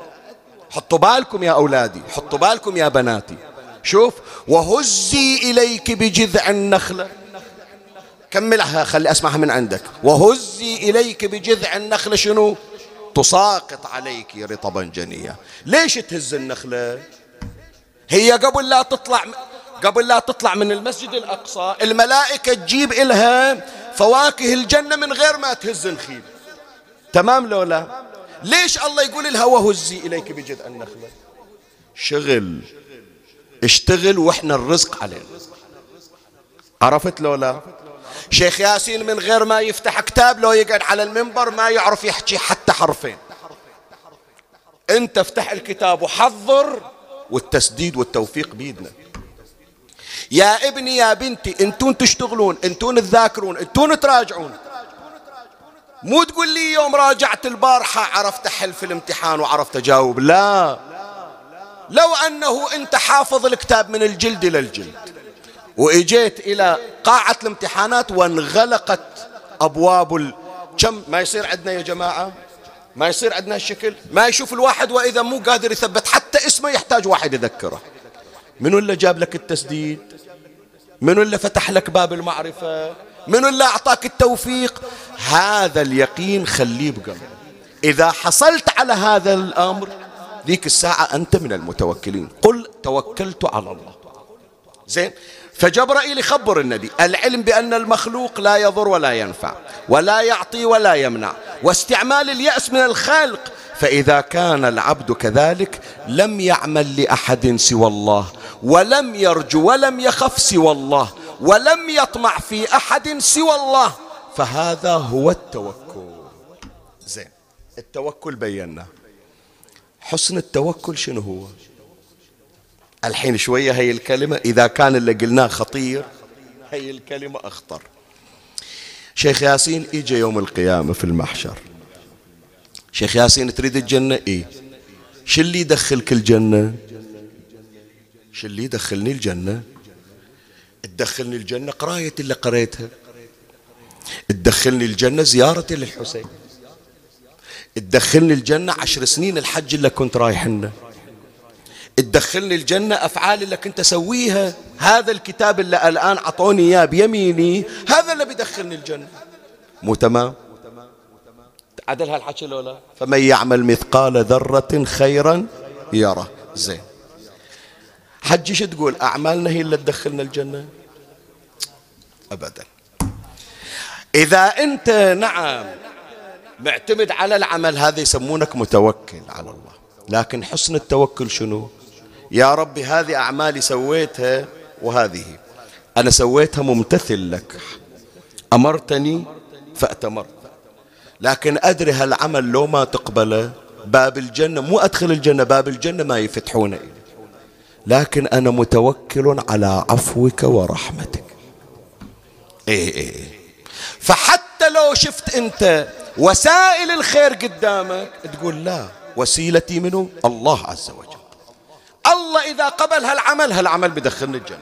حطوا بالكم يا أولادي، حطوا بالكم يا بناتي. شوف، وهزي إليك بجذع النخلة، كملها خلي أسمعها من عندك. وهزي إليك بجذع النخلة شنو؟ تساقط عليك رطبا جنيا. ليش تهز النخلة؟ هي قبل لا تطلع من المسجد الأقصى الملائكة تجيب إلها فواكه الجنة من غير ما تهز نخيل، تمام لولا؟ ليش الله يقول لها وهزي إليك بجذع النخلة؟ شغل، اشتغل وإحنا الرزق علينا. عرفت لولا؟ شيخ ياسين من غير ما يفتح كتاب لو يقعد على المنبر ما يعرف يحكي حتى حرفين. أنت افتح الكتاب وحضر، والتسديد والتوفيق بيدنا. يا ابني يا بنتي انتون تشتغلون، انتون تذاكرون، انتون تراجعون. مو تقول لي يوم راجعت البارحة عرفت أحل في الامتحان وعرفت أجاوب، لا. لو أنه أنت حافظ الكتاب من الجلد إلى الجلد وإجيت إلى قاعة الامتحانات وانغلقت أبواب كم ما يصير عندنا يا جماعة، ما يصير عندنا الشكل، ما يشوف الواحد وإذا مو قادر يثبت حتى اسمه يحتاج واحد يذكره. منو اللي جاب لك التسديد؟ منو اللي فتح لك باب المعرفة؟ منو اللي أعطاك التوفيق؟ هذا اليقين خليه بقلبك. إذا حصلت على هذا الأمر ذيك الساعة أنت من المتوكلين. قل توكلت على الله. زين، فجبرائيل يخبر النبي العلم بأن المخلوق لا يضر ولا ينفع ولا يعطي ولا يمنع، واستعمال اليأس من الخالق، فإذا كان العبد كذلك لم يعمل لأحد سوى الله، ولم يرجو ولم يخف سوى الله، ولم يطمع في أحد سوى الله، فهذا هو التوكل. زين، التوكل بينا حسن التوكل شنو هو؟ الحين شوية هي الكلمة إذا كان اللي قلناه خطير هي الكلمة أخطر. شيخ ياسين إجا يوم القيامة في المحشر. شيخ ياسين تريد الجنة؟ إيه. شو اللي يدخلك الجنة؟ شو اللي يدخلني الجنة؟ تدخلني الجنة قراية اللي قريتها، تدخلني الجنة زيارة للحسين، تدخلني الجنة 10 سنين الحج اللي كنت رايحنه، تدخلني الجنة أفعال اللي كنت أسويها. هذا الكتاب اللي الآن عطوني إياه بيميني هذا اللي بيدخلني الجنة. مو تمام؟ عدل هالحكي لو لا؟ فمن يعمل مثقال ذرة خيرا يره. زين حجي شو تقول؟ أعمالنا هي اللي تدخلنا الجنة؟ أبدا. إذا أنت نعم معتمد على العمل هذا يسمونك متوكل على الله، لكن حسن التوكل شنو؟ يا ربي هذه أعمالي سويتها، وهذه أنا سويتها ممتثل لك، أمرتني فأتمرت، لكن أدري هالعمل لو ما تقبله باب الجنة مو أدخل الجنة، باب الجنة ما يفتحونه إلي، لكن أنا متوكل على عفوك ورحمتك. إيه. فحتى لو شفت أنت وسائل الخير قدامك تقول لا، وسيلتي منه الله عز وجل. الله إذا قبل هالعمل بدخلني الجنة.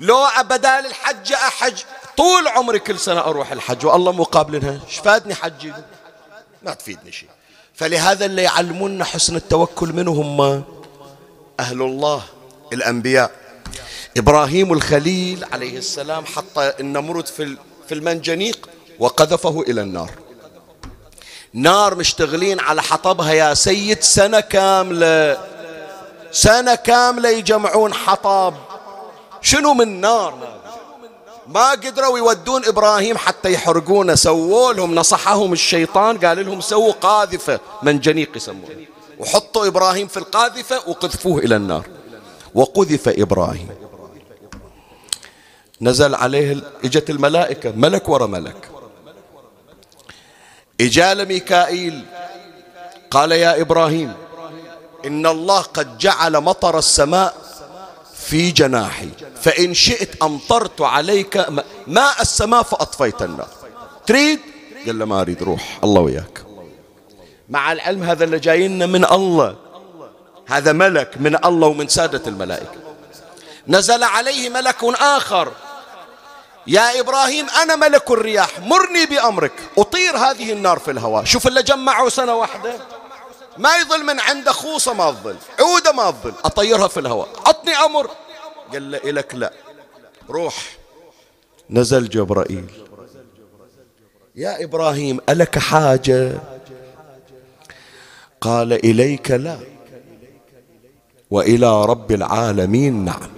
لو بدال الحج أحج طول عمري كل سنة أروح الحج والله مو قابلنها، إيش فادني حجي؟ ما تفيدني شيء. فلهذا اللي يعلمونا حسن التوكل منهم أهل الله الأنبياء. إبراهيم الخليل عليه السلام حط النمرود في المنجنيق وقذفه إلى النار. نار مشتغلين على حطبها يا سيد سنة كاملة يجمعون حطاب، شنو من نار، ما قدروا يودون إبراهيم حتى يحرقونه. سووا لهم، نصحهم الشيطان، قال لهم سووا قاذفة منجنيق يسمونه، وحطوا إبراهيم في القاذفة وقذفوه إلى النار. وقذف إبراهيم، نزل عليه، إجت الملائكة ملك ورا ملك، إجا ميكائيل قال يا إبراهيم إن الله قد جعل مطر السماء في جناحي، فإن شئت أمطرت عليك ماء السماء فأطفيت النار، تريد؟ قال له ما أريد، روح الله وياك. مع العلم هذا اللي جاينا من الله، هذا ملك من الله ومن سادة الملائكة. نزل عليه ملك آخر، يا إبراهيم أنا ملك الرياح، مرني بأمرك أطير هذه النار في الهواء. شوف اللي جمعوا سنة واحدة ما يظل من عنده خوصة، ما تظل عودة، ما تظل، أطيرها في الهواء، عطني أمر. قال له إلك لا، روح. نزل جبرائيل، يا إبراهيم ألك حاجة؟ قال إليك لا، وإلى رب العالمين نعم.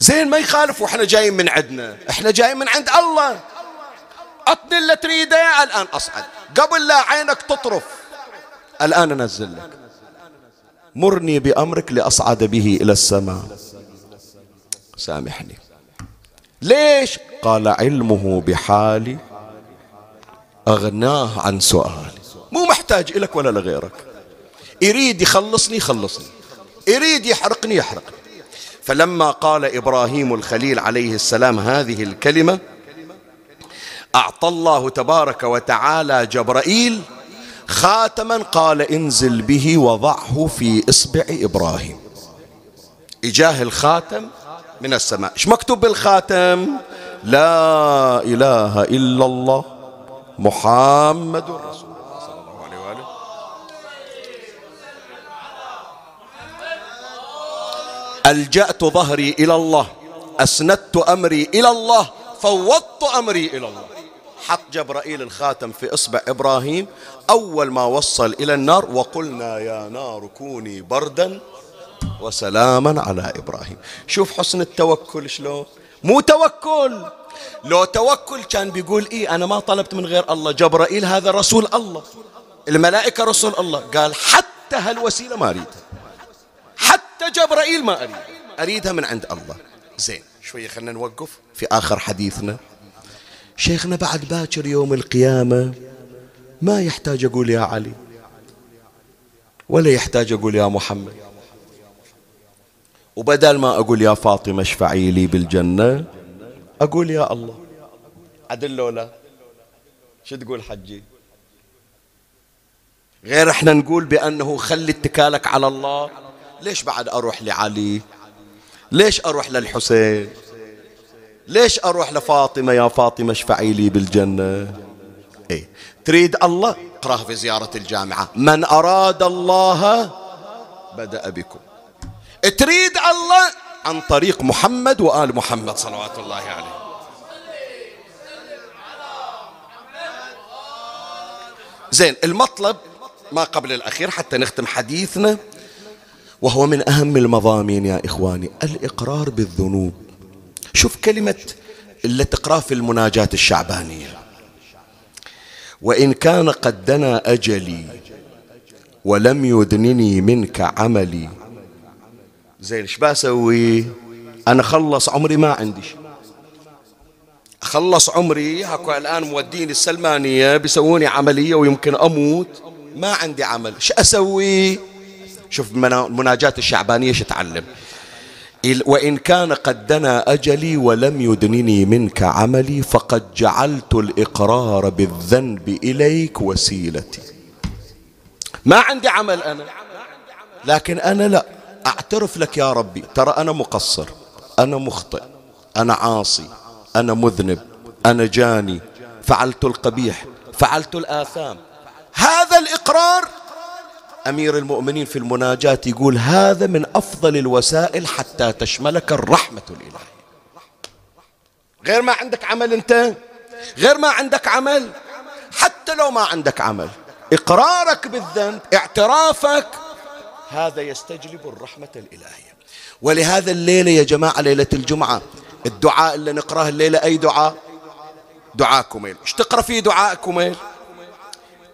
زين ما يخالف، وإحنا جايين من عندنا، إحنا جايين من عند الله، عطني اللي تريده الآن، أصعد قبل لا عينك تطرف، الآن أنزل لك، مرني بأمرك لأصعد به إلى السماء، سامحني. ليش؟ قال علمه بحالي أغناه عن سؤالي، مو محتاج إلك ولا لغيرك، يريد يخلصني، يريد يحرقني. فلما قال إبراهيم الخليل عليه السلام هذه الكلمة أعطى الله تبارك وتعالى جبرائيل خاتما قال انزل به وضعه في إصبع إبراهيم. إجاه الخاتم من السماء، إيش مكتوب بالخاتم؟ لا إله إلا الله محمد رسول الله. ألجأت ظهري إلى الله، أسندت أمري إلى الله، فوضت أمري إلى الله. حط جبرائيل الخاتم في إصبع إبراهيم، أول ما وصل إلى النار وقلنا يا نار كوني بردا وسلاما على إبراهيم. شوف حسن التوكل شلون، مو توكل، لو توكل كان بيقول إيه أنا ما طلبت من غير الله، جبرائيل هذا رسول الله، الملائكة رسول الله، قال حتى هالوسيلة ما أريدها، حتى جبرائيل ما أريد، أريدها من عند الله. زين شوية خلنا نوقف في آخر حديثنا. شيخنا بعد باكر يوم القيامة ما يحتاج أقول يا علي، ولا يحتاج أقول يا محمد. وبدل ما أقول يا فاطمة اشفعي لي بالجنة أقول يا الله. عدل لولا شو تقول حجي؟ غير احنا نقول بأنه خلي اتكالك على الله. ليش بعد أروح لعلي؟ ليش أروح للحسين؟ ليش أروح لفاطمة يا فاطمة اشفعي لي بالجنة؟ ايه تريد الله اقرأه في زيارة الجامعة، من أراد الله بدأ بكم. تريد الله عن طريق محمد وآل محمد صلوات الله عليه. زين، المطلب ما قبل الأخير حتى نختم حديثنا، وهو من أهم المضامين يا إخواني، الإقرار بالذنوب. شوف كلمة اللي تقرأ في المناجاة الشعبانية، وإن كان قد دنا أجلي ولم يدنني منك عملي. زين ايش بسوي؟ أنا خلص عمري ما عندي شيء، أخلص عمري هكو الآن موديني السلمانية بيسووني عملية ويمكن أموت، ما عندي عمل، شو أسوي؟ شوف مناجاة الشعبانية شو تعلم. وإن كان قد دنا أجلي ولم يدنني منك عملي فقد جعلت الإقرار بالذنب إليك وسيلتي. ما عندي عمل أنا، لكن أنا لا أعترف لك يا ربي، ترى أنا مقصر، أنا مخطئ، أنا عاصي، أنا مذنب، أنا جاني، فعلت القبيح، فعلت الآثام. هذا الإقرار أمير المؤمنين في المناجاة يقول هذا من أفضل الوسائل حتى تشملك الرحمة الإلهية. غير ما عندك عمل أنت، غير ما عندك عمل، حتى لو ما عندك عمل، إقرارك بالذنب، اعترافك، هذا يستجلب الرحمة الإلهية. ولهذا الليلة يا جماعة، ليلة الجمعة، الدعاء اللي نقراه الليلة أي دعاء؟ دعاء كميل. ايش تقرأ فيه دعاء كميل؟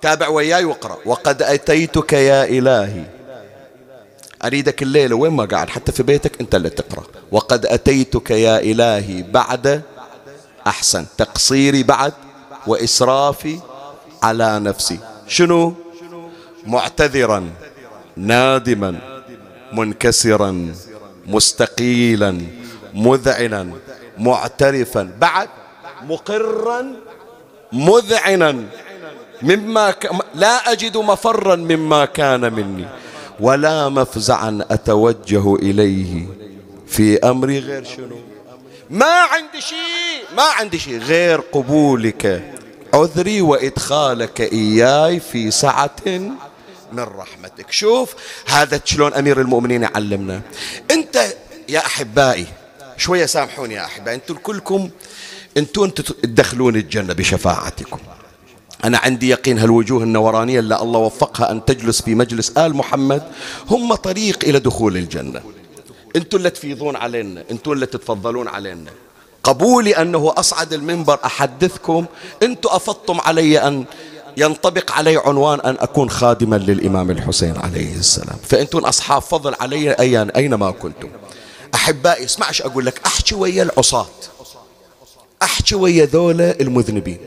تابع وياي واقرأ، وقد أتيتك يا إلهي. أريدك الليلة وين ما قاعد حتى في بيتك أنت اللي تقرأ، وقد أتيتك يا إلهي بعد أحسن تقصيري بعد وإسرافي على نفسي، شنو؟ معتذرا نادما منكسرا مستقيلا مذعنا معترفا بعد مقرا مذعنا مما لا أجد مفرا مما كان مني ولا مفزعا أتوجه إليه في أمري. غير شنو؟ ما عندي شيء، ما عندي شيء غير قبولك عذري وإدخالك إياي في سعة من رحمتك. شوف هذا شلون أمير المؤمنين يعلمنا. أنت يا أحبائي شوية سامحوني يا أحبائي، أنتم كلكم أنتم تدخلون الجنة بشفاعتكم. أنا عندي يقين هالوجوه النورانية اللي الله وفقها أن تجلس في مجلس آل محمد هم طريق إلى دخول الجنة. أنتم اللي تفيضون علينا، أنتم اللي تتفضلون علينا. قبولي أنه أصعد المنبر أحدثكم، أنتم أفضتم علي أن ينطبق علي عنوان أن أكون خادما للإمام الحسين عليه السلام، فأنتم أصحاب فضل علي أينما كنتم. أحبائي اسمع ايش أقول لك، أحكي ويا العصاة، أحكي ويا ذولا المذنبين.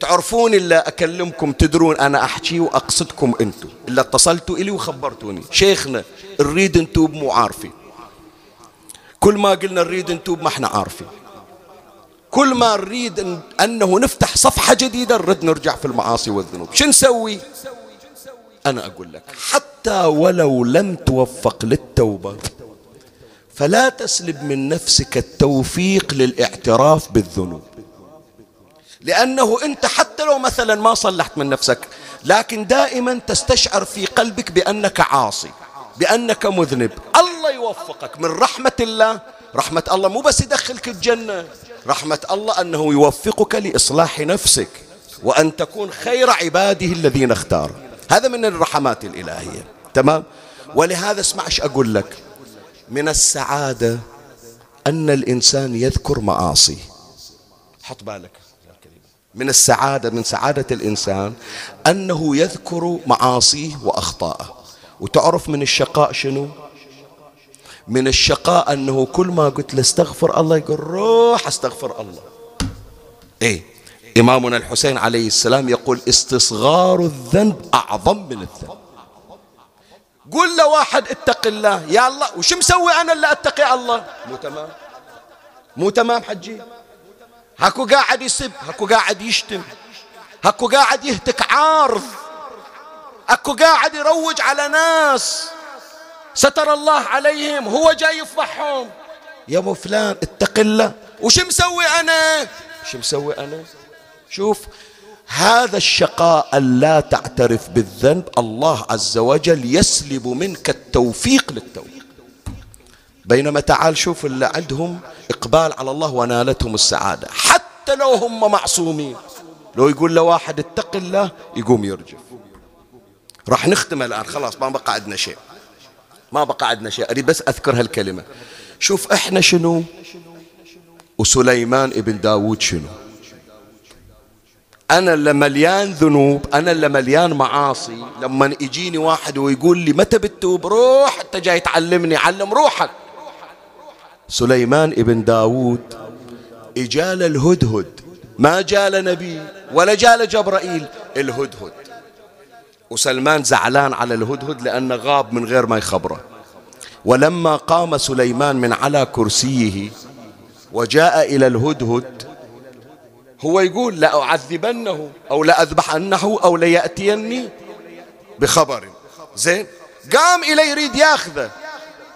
تعرفون اللي أكلمكم تدرون أنا أحكي وأقصدكم أنتم اللي اتصلتوا إلي وخبرتوني شيخنا نريد نتوب مو عارفين. كل ما قلنا نريد نتوب ما احنا عارفين، كل ما نريد أنه نفتح صفحة جديدة نرد نرجع في المعاصي والذنوب. شو نسوي؟ أنا أقول لك حتى ولو لم توفق للتوبة فلا تسلب من نفسك التوفيق للاعتراف بالذنوب، لأنه أنت حتى لو مثلا ما صلحت من نفسك لكن دائما تستشعر في قلبك بأنك عاصي، بأنك مذنب. الله يوفقك من رحمة الله. رحمة الله مو بس يدخلك الجنة، رحمة الله أنه يوفقك لإصلاح نفسك وأن تكون خير عباده الذين اختار. هذا من الرحمات الإلهية، تمام؟ ولهذا اسمع ايش أقول لك، من السعادة أن الإنسان يذكر معاصيه. حط بالك، من السعادة، من سعادة الإنسان أنه يذكر معاصيه وأخطاءه. وتعرف من الشقاء شنو؟ من الشقاء أنه كل ما قلت له استغفر الله يقول روح استغفر الله. إيه إمامنا الحسين عليه السلام يقول استصغار الذنب أعظم من الذنب. قول لواحد اتق الله يا الله، وش مسوي أنا اللي أتقي الله؟ مو تمام، مو تمام حجي. هكو قاعد يسب، هكو قاعد يشتم، هكو قاعد يهتك عارض، هكو قاعد يروج على ناس ستر الله عليهم، هو جاي يفضحهم. يا ابو فلان اتق الله، وش مسوي أنا؟ وش مسوي أنا؟ شوف هذا الشقاء ألا تعترف بالذنب، الله عز وجل يسلب منك التوفيق للتوبة. بينما تعال شوف اللي عندهم إقبال على الله ونالتهم السعادة، حتى لو هم معصومين، لو يقول لواحد اتق الله يقوم يرجف. راح نختم الآن، خلاص ما بقى عندنا شيء، ما بقى عندنا شيء، أريد بس أذكر هالكلمة. شوف إحنا شنو وسليمان ابن داود شنو. أنا اللي مليان ذنوب، أنا اللي مليان معاصي، لما يجيني واحد ويقول لي متى بتتوب؟ روح أنت جاي تعلمني، علم روحك. سليمان ابن داود إجال الهدهد، ما جال نبي ولا جال جبرائيل، الهدهد. وسلمان زعلان على الهدهد لأنه غاب من غير ما يخبره. ولما قام سليمان من على كرسيه وجاء إلى الهدهد، هو يقول لأعذبنه أو لأذبحنه أو ليأتيني بخبر زين. قام إليه يريد ياخذه،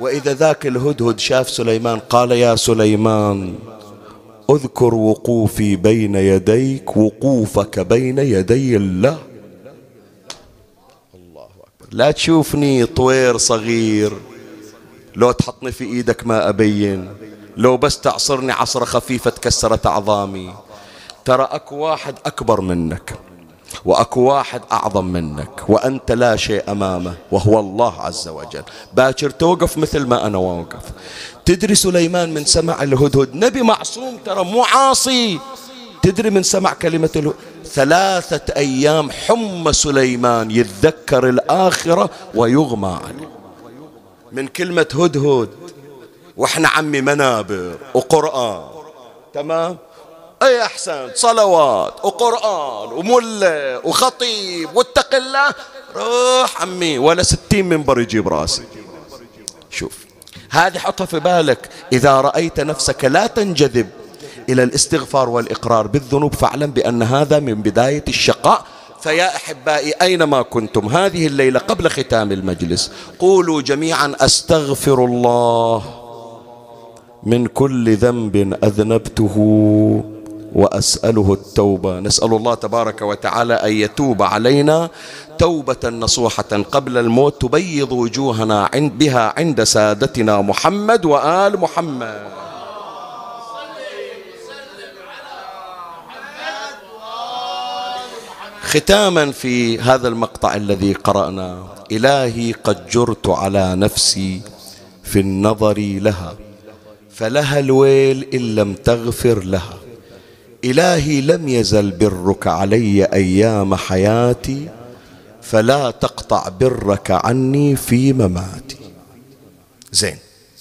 وإذا ذاك الهدهد شاف سليمان قال يا سليمان اذكر وقوفي بين يديك، وقوفك بين يدي الله. الله أكبر، لا تشوفني طوير صغير، لو تحطني في إيدك ما أبين، لو بس تعصرني عصرة خفيفة تكسرت أعظامي. ترى أكو واحد أكبر منك وأكو واحد أعظم منك، وأنت لا شيء أمامه، وهو الله عز وجل. باكر توقف مثل ما أنا واقف. تدري سليمان من سمع الهدهد، نبي معصوم ترى مو عاصي، تدري من سمع كلمة الهدهد 3 أيام حمى سليمان، يتذكر الآخرة ويغمى عليه من كلمة هدهد. وإحنا عمي منابر وقرآن، تمام؟ أي أحسن، صلوات وقرآن وملة وخطيب واتق الله، روح عمي ولا 60 منبر يجيب راسي. شوف هذه حطها في بالك، إذا رأيت نفسك لا تنجذب إلى الاستغفار والإقرار بالذنوب فاعلم بأن هذا من بداية الشقاء. فيا أحبائي أينما كنتم هذه الليلة قبل ختام المجلس قولوا جميعا أستغفر الله من كل ذنب أذنبته وأسأله التوبة. نسأل الله تبارك وتعالى أن يتوب علينا توبة نصوحة قبل الموت تبيض وجوهنا بها عند سادتنا محمد وآل محمد. ختاما في هذا المقطع الذي قرأنا، إلهي قد جرت على نفسي في النظر لها فلها الويل إن لم تغفر لها. إلهي لم يزل برك علي أيام حياتي فلا تقطع برك عني في مماتي. زين،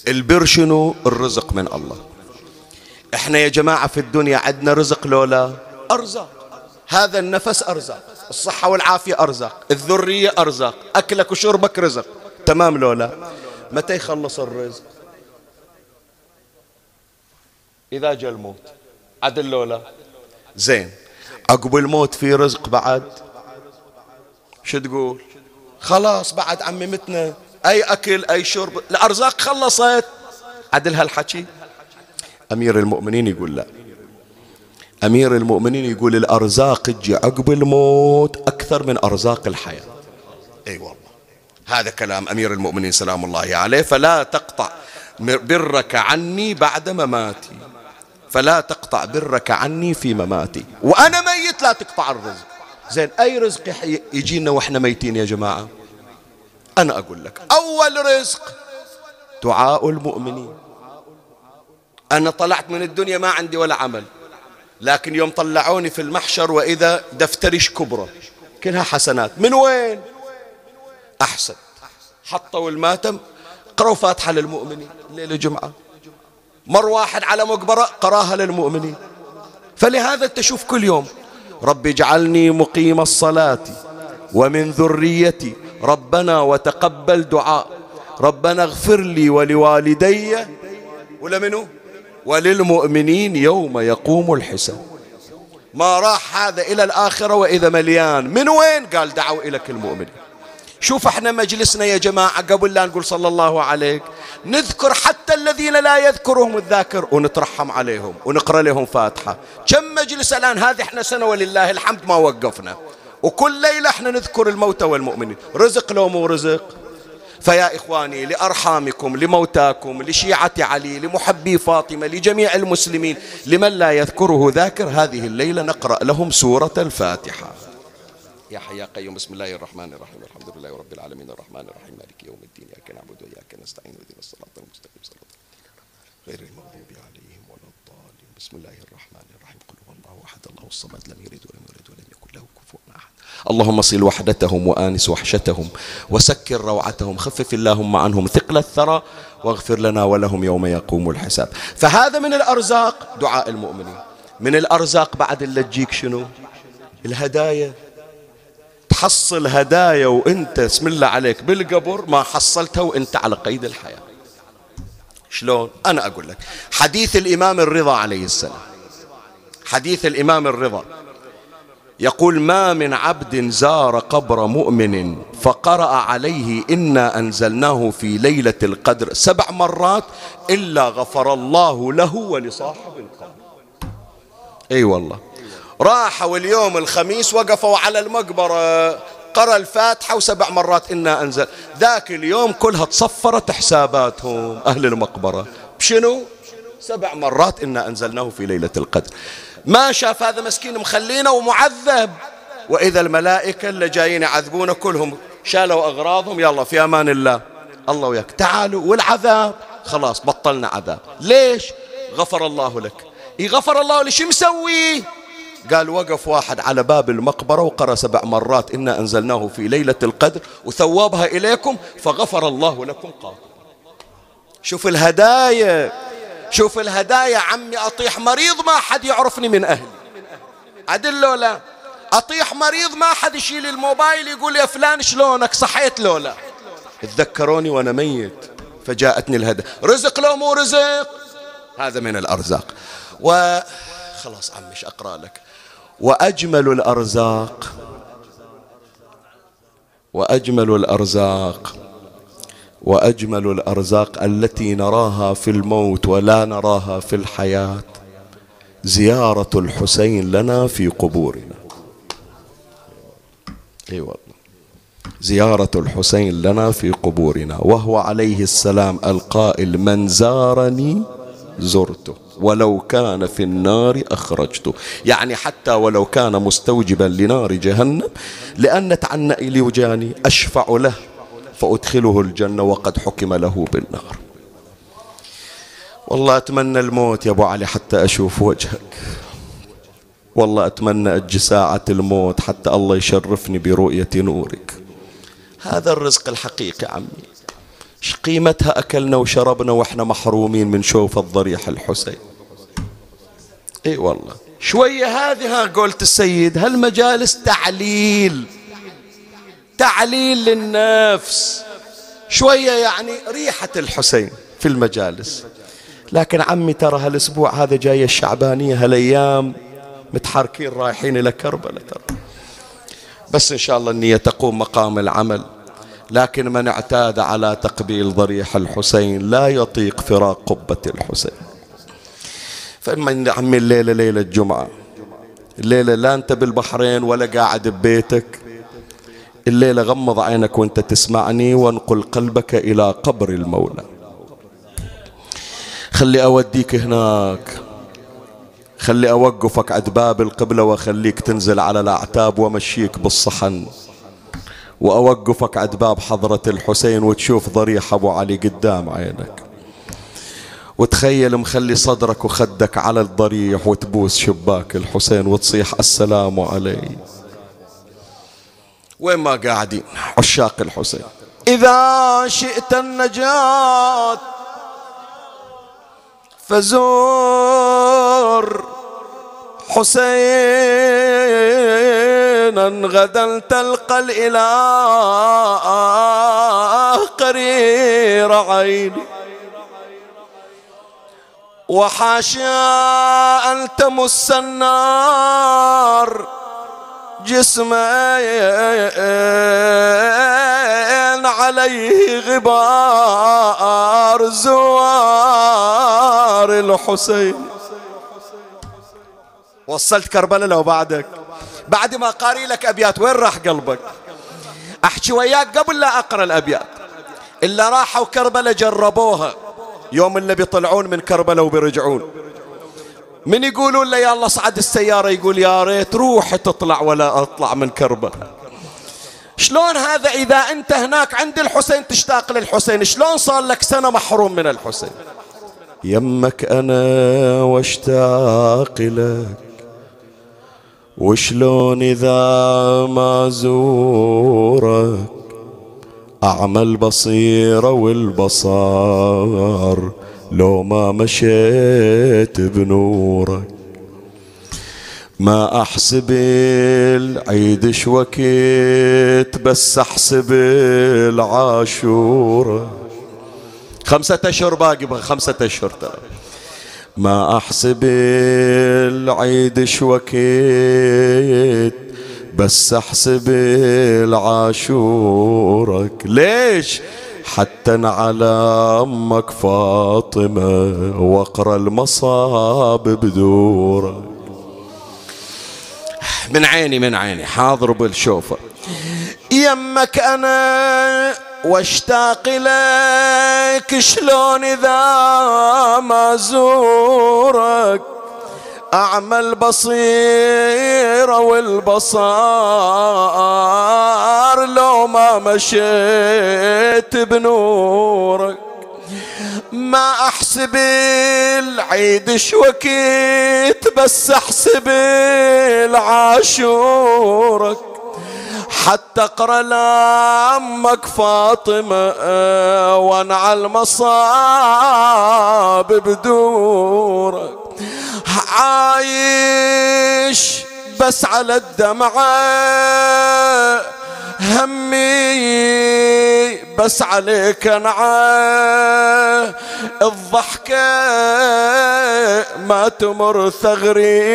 البر شنو؟ الرزق من الله. احنا يا جماعة في الدنيا عندنا رزق لولا أرزاق، هذا النفس أرزاق، الصحة والعافية أرزاق، الذرية أرزاق، أكلك وشربك رزق، تمام لولا. متى يخلص الرزق؟ إذا جاء الموت، عدل لولا. زين، عقب الموت في رزق بعد؟ شو تقول؟ خلاص بعد عمي متنا، أي أكل أي شرب، الأرزاق خلصت، عدل هالحكي؟ أمير المؤمنين يقول لا، أمير المؤمنين يقول الأرزاق تجي عقب الموت أكثر من أرزاق الحياة. أي والله، هذا كلام أمير المؤمنين سلام الله عليه. فلا تقطع برك عني بعد مماتي، فلا تقطع برك عني في مماتي، وأنا ميت لا تقطع الرزق. زين، أي رزق يجينا وإحنا ميتين يا جماعة؟ أنا أقول لك أول رزق دعاء المؤمنين. أنا طلعت من الدنيا ما عندي ولا عمل، لكن يوم طلعوني في المحشر وإذا دفترش كبرى كلها حسنات. من وين؟ أحسن، حطوا الماتم قرأوا فاتحة للمؤمنين ليلة جمعة، مر واحد على مقبرة قراها للمؤمنين. فلهذا تشوف كل يوم رب اجعلني مقيم الصلاة ومن ذريتي ربنا وتقبل دعاء. ربنا اغفر لي ولوالدي ولمنه وللمؤمنين يوم يقوم الحساب. ما راح هذا إلى الآخرة وإذا مليان. من وين؟ قال دعوا إليك المؤمنين. شوف احنا مجلسنا يا جماعة قبل لا نقول صلى الله عليك نذكر حتى الذين لا يذكرهم الذاكر ونترحم عليهم ونقرأ لهم فاتحة. كم مجلس الآن هذه احنا سنة ولله الحمد ما وقفنا، وكل ليلة احنا نذكر الموتى والمؤمنين، رزق لهم ورزق. فيا إخواني لأرحامكم لموتاكم لشيعة علي لمحبي فاطمة لجميع المسلمين لمن لا يذكره ذاكر، هذه الليلة نقرأ لهم سورة الفاتحة. يا حي يا قيوم، بسم الله الرحمن الرحيم، الحمد لله رب العالمين، الرحمن الرحيم، مالك يوم الدين، إياك نعبد وإياك نستعين، اهدنا الصراط المستقيم، صراط غير المغضوب عليهم ولا الضالين. بسم الله الرحمن الرحيم، قل هو الله أحد الله الصمد، لم يلد ولم يولد ولم يكن له كفوا أحد. اللهم صل وحدتهم وآنس وحشتهم وسكر روعتهم، خفف اللهم عنهم ثقل الثرى واغفر لنا ولهم يوم يقوم الحساب. فهذا من الأرزاق دعاء المؤمنين. من الأرزاق بعد اللي تجيك شنو؟ الهدايا. تحصل هدايا وانت بسم الله عليك بالقبر ما حصلتها وانت على قيد الحياة. شلون؟ انا اقول لك حديث الامام الرضا عليه السلام. حديث الامام الرضا يقول ما من عبد زار قبر مؤمن فقرأ عليه إنا أنزلناه في ليلة القدر 7 مرات إلا غفر الله له ولصاحب القبر. اي والله. راحوا اليوم الخميس وقفوا على المقبرة قرأ الفاتحة 7 مرات إنا أنزل. ذاك اليوم كلها تصفرت حساباتهم أهل المقبرة بشنو؟ 7 مرات إنا أنزلناه في ليلة القدر. ما شاف هذا مسكين مخلينا ومعذب، وإذا الملائكة اللي جايين يعذبونه كلهم شالوا أغراضهم يلا في أمان الله، الله وياك تعالوا، والعذاب خلاص بطلنا عذاب. ليش؟ غفر الله لك. غفر الله لك. شو مسوي؟ قال وقف واحد على باب المقبرة وقرأ 7 مرات إنا أنزلناه في ليلة القدر وثوابها إليكم فغفر الله لكم قاطع. شوف الهدايا، شوف الهدايا. عمي أطيح مريض ما حد يعرفني من أهلي، عدل لولا أطيح مريض ما حد يشيل الموبايل يقول يا فلان شلونك صحيت لولا اتذكروني وأنا ميت فجاءتني الهدايا. رزق لو مو رزق، هذا من الأرزاق. وخلاص عمي ايش أقرأ لك؟ وأجمل الأرزاق، وأجمل الأرزاق، وأجمل الأرزاق التي نراها في الموت ولا نراها في الحياة زيارة الحسين لنا في قبورنا. أي والله. زيارة الحسين لنا في قبورنا وهو عليه السلام القائل من زارني زرته ولو كان في النار أخرجته. يعني حتى ولو كان مستوجبا لنار جهنم، لأن تعنئي لوجاني أشفع له فأدخله الجنة وقد حكم له بالنار. والله أتمنى الموت يا أبو علي حتى أشوف وجهك، والله أتمنى أجي ساعة الموت حتى الله يشرفني برؤية نورك. هذا الرزق الحقيقي عمي، إيش قيمتها أكلنا وشربنا وإحنا محرومين من شوف الضريح الحسين. إي والله. شوية هذه ها قولت السيد هالمجالس تعليل، تعليل للنفس شوية، يعني ريحة الحسين في المجالس. لكن عمي ترى هالأسبوع هذا جاية الشعبانية، هالأيام متحركين رايحين إلى كربلاء ترى. بس إن شاء الله النية تقوم مقام العمل. لكن من اعتاد على تقبيل ضريح الحسين لا يطيق فراق قبة الحسين. فمن عمي الليلة ليلة الجمعة، الليلة لا أنت بالبحرين ولا قاعد ببيتك، الليلة غمض عينك وانت تسمعني وانقل قلبك إلى قبر المولى. خلي أوديك هناك، خلي أوقفك عند باب القبلة وأخليك تنزل على الأعتاب ومشيك بالصحن، وأوقفك عند باب حضرة الحسين وتشوف ضريح أبو علي قدام عينك، وتخيل مخلي صدرك وخدك على الضريح وتبوس شباك الحسين وتصيح السلام عليه. وين ما قاعدين عشاق الحسين. إذا شئت النجاة فزور حسين حينا غدا تلقى الإله قرير عيني، وحاشا أن تمس النار جسمين عليه غبار زوار الحسين. وصلت كربلاء لو بعدك، بعد ما قاري لك أبيات وين راح قلبك؟ أحكي وياك قبل لا أقرأ الأبيات. إلا راحوا كربلاء جربوها يوم اللي بيطلعون من كربلاء وبيرجعون، من يقولون له يلا صعد السيارة يقول يا ريت روح تطلع ولا أطلع من كربلاء. شلون هذا إذا أنت هناك عند الحسين تشتاق للحسين؟ شلون صار لك سنة محروم من الحسين؟ يمك أنا واشتاق لك، وشلون إذا ما زورك أعمى البصيرة والبصار لو ما مشيت بنورك. ما أحسب العيد شوكيت بس أحسب العاشورة. 5 أشهر باقي، 5 أشهر ترى. ما أحسب العيد شوكيت بس أحسب العاشورك. ليش؟ حتى على أمك فاطمة وأقرأ المصاب بدورك. من عيني من عيني حاضر بالشوفة. يمك أنا واشتاق لك، شلون إذا ما زورك أعمى البصيرة والبصار لو ما مشيت بنورك. ما أحسب العيد شوكيت بس أحسب العاشورك، حتى اقرا لامك فاطمه وانعى المصاب بدورك. عايش بس على الدمعه همي بس عليك انعى، الضحكه ما تمر ثغري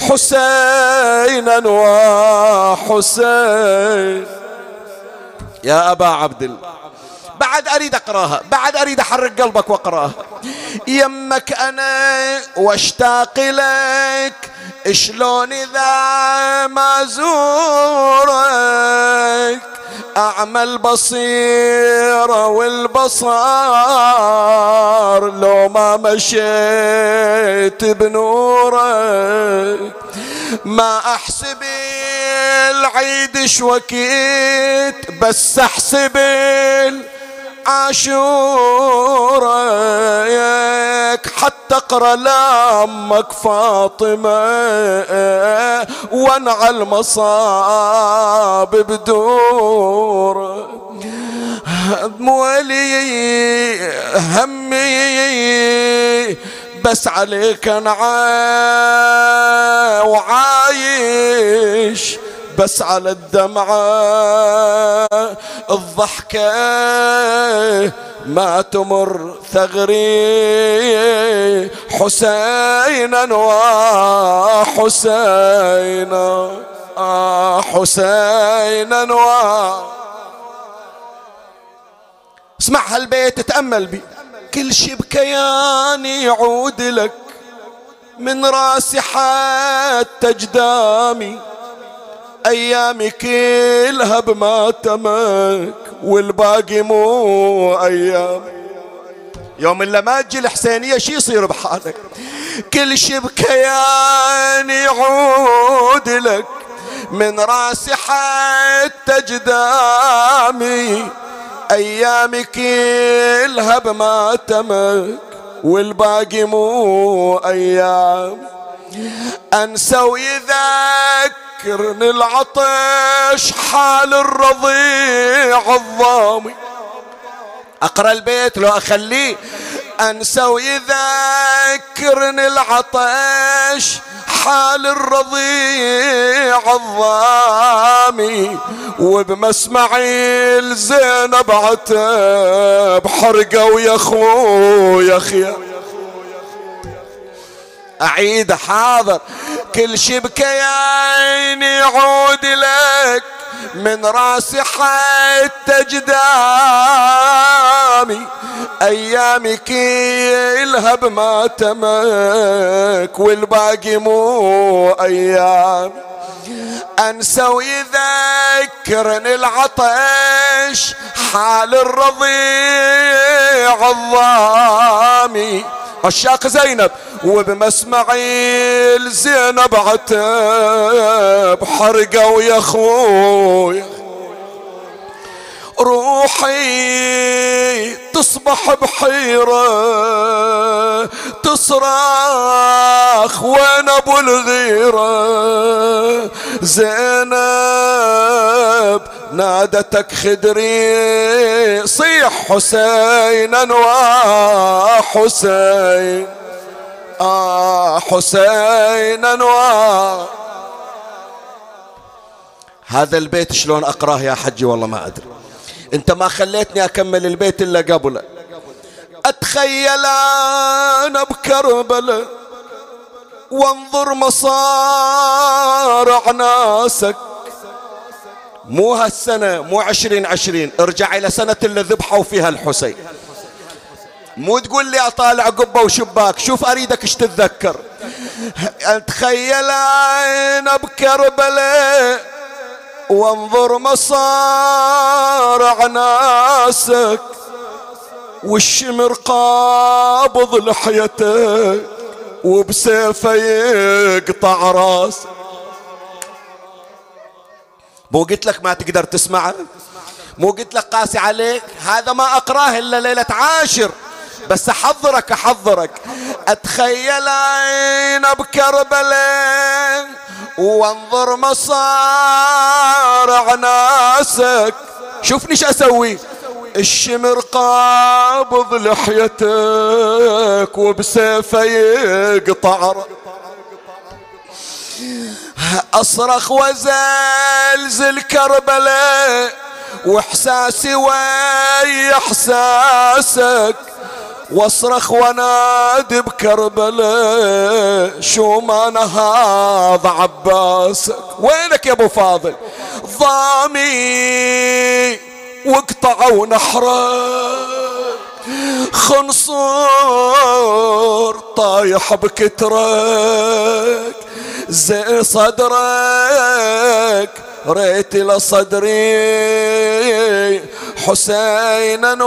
حسينا وحسين. يا ابا عبد الله بعد اريد اقراها، بعد اريد احرك قلبك واقراها. يمك انا واشتاق لك، شلون إذا ما زورك أعمى البصيرة والبصار لو ما مشيت بنورك. ما أحسب العيد شوكيت بس أحسب عاشورك، حتى اقرا لامك فاطمه وانعى المصاب بدور. موالي همي بس عليك انعى، وعايش بس على الدمعة، الضحكة ما تمر ثغري حسينا وحسينا حسينا اسمع هالبيت تتأمل بي. كل شي بكياني يعود لك، من راسي حتى جدامي، أيامي كلها بماتمك والباقي مو أيام. يوم اللي ما تجي الحسينية شي يصير بحالك. كل شي بكياني يعود لك، من راسي حتى جدامي، أيامي كلها بماتمك والباقي مو أيام. أنسى ويذاك ذكرني العطش حال الرضيع الضامي. اقرا البيت لو اخليه. انسى ويذكرني العطش حال الرضيع الضامي، وبمسمعي لزينب عتب حرقه ويا خويا خيا. اعيد حاضر كل شبكه يعيني يعود لك من راسي حتى جدامي، ايامي كلها بماتمك والباقي مو ايام. انسى ويذكرني العطش حال الرضيع الضامي، عشاق زينب وبمسمعي لزينب عتب حرقه ويا خويا. روحي تصبح بحيرة تصرخ وين ابو الغيرة، زينب نادتك خدري صيح حسينا وحسين، حسينا وحسين. هذا البيت شلون اقراه يا حجي؟ والله ما ادري، انت ما خليتني اكمل البيت الا قبله. اتخيل انا بكربله وانظر مصارع ناسك، مو هالسنه مو 2020، ارجع الى سنه اللي ذبحوا فيها الحسين. مو تقول لي اطالع قبه وشباك، شوف اريدك ايش تتذكر. اتخيل انا بكربله وانظر مصارع ناسك والشمر قابض لحيتك وبسيفه يقطع راسك. مو قلت لك ما تقدر تسمعه؟ مو قلت لك قاسي عليك؟ هذا ما اقراه الا ليله عاشر، بس احضرك احضرك. اتخيل عينه بكربلاء وانظر مصارع ناسك، شوفني ايش اسوي، الشمر قابض لحيتك وبسيفه يقطع. اصرخ وزلزل كربلاء واحساسي ويا احساسك، واصرخ ونادي بكربلاء شو ما نهاض عباسك. وينك يا ابو فاضل ضامي وقطعوا نحرك، خنصور طايح بكترك، زي صدرك ريت لصدري حسينا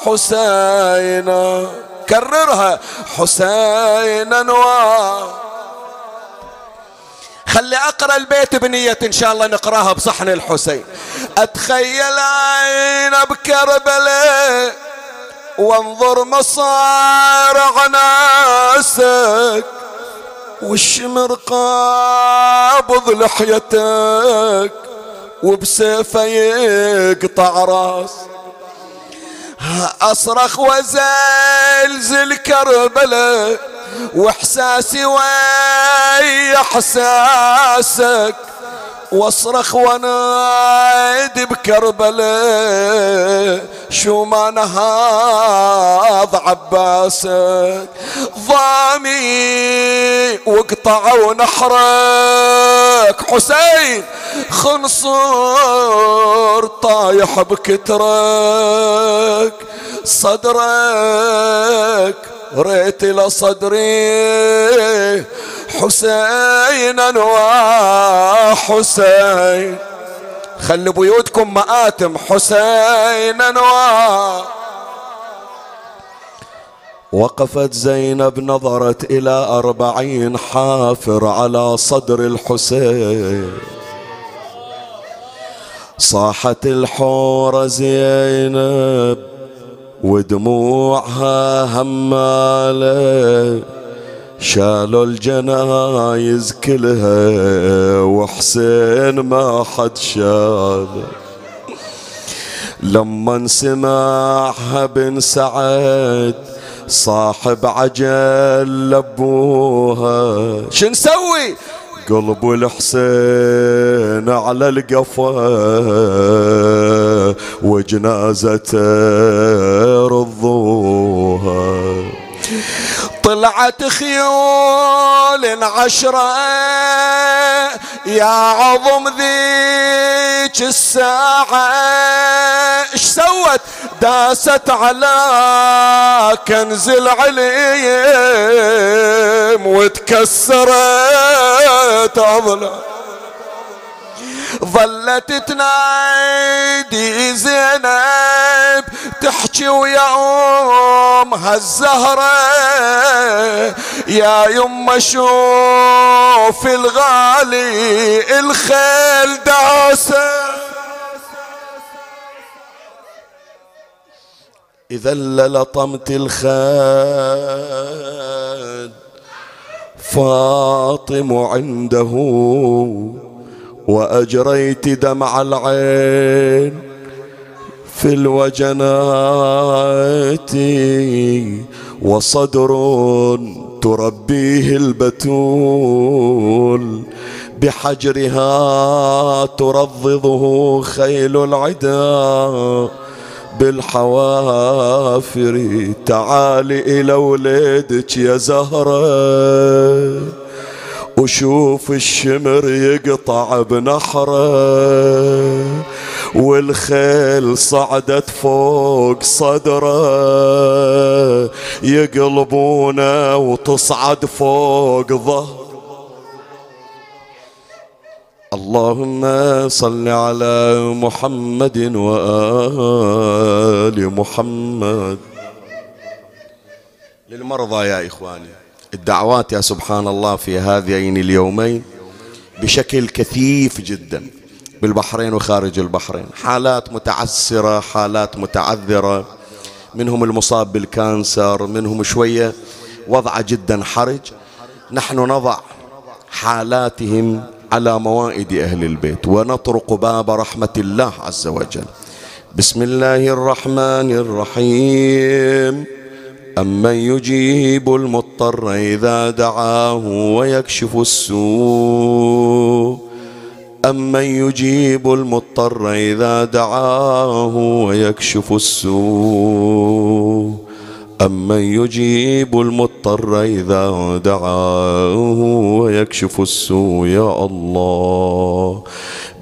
وحسينا. كررها حسينا و. خلي اقرا البيت بنية ان شاء الله نقراها بصحن الحسين. اتخيل عينه بكربلاء وانظر مصارع ناسك والشمر قابض لحيتك وبسيفه يقطع راس. اصرخ وزلزل كربله واحساسي ويا احساسك، واصرخ ونادي بكربله شو ما نهاض عباسك، ضامي وقطعوا نحرك، حسين خنصور طايح بكترك، صدرك ريت لصدري حسينا وحسين. خلي بيوتكم مآتم حسينا وقفت زينب نظرت إلى 40 حافر على صدر الحسين، صاحت الحورة زينب ودموعها همالة، شالوا الجنايز كلها وحسين ما حد شاله. لما سمعها بن سعد صاحب عجل لبوها شو نسوي؟ قلب الحسين على القفا وجنازته رضوها. طلعت خيول عشرة يا عظم ذيك الساعة اش سوت؟ داست على كنز العليم وتكسرت أضلاع. ظلت تنادي زينب تحكي ويا امها الزهرة يا يما شوف الغالي الخيل دعسه. اذا للطمت الخال فاطم عنده وأجريت دمع العين في الوجنات وصدر تربيه البتول بحجرها ترضضه خيل العدا بالحوافر. تعالي إلى ولدك يا زهرة وشوف الشمر يقطع بنحره والخيل صعدت فوق صدره يقلبونه وتصعد فوق ظهره. اللهم صل على محمد وآل محمد. للمرضى يا إخواني الدعوات يا سبحان الله في هذين اليومين بشكل كثيف جدا بالبحرين وخارج البحرين، حالات متعسرة، حالات متعذرة، منهم المصاب بالكانسر، منهم شوية وضعه جدا حرج. نحن نضع حالاتهم على موائد أهل البيت ونطرق باب رحمة الله عز وجل. بسم الله الرحمن الرحيم. أمن يجيب المضطر إذا دعاه ويكشف السوء أمن يجيب المضطر إذا دعاه ويكشف السوء أمن يجيب المضطر إذا دعاه ويكشف السوء. يا الله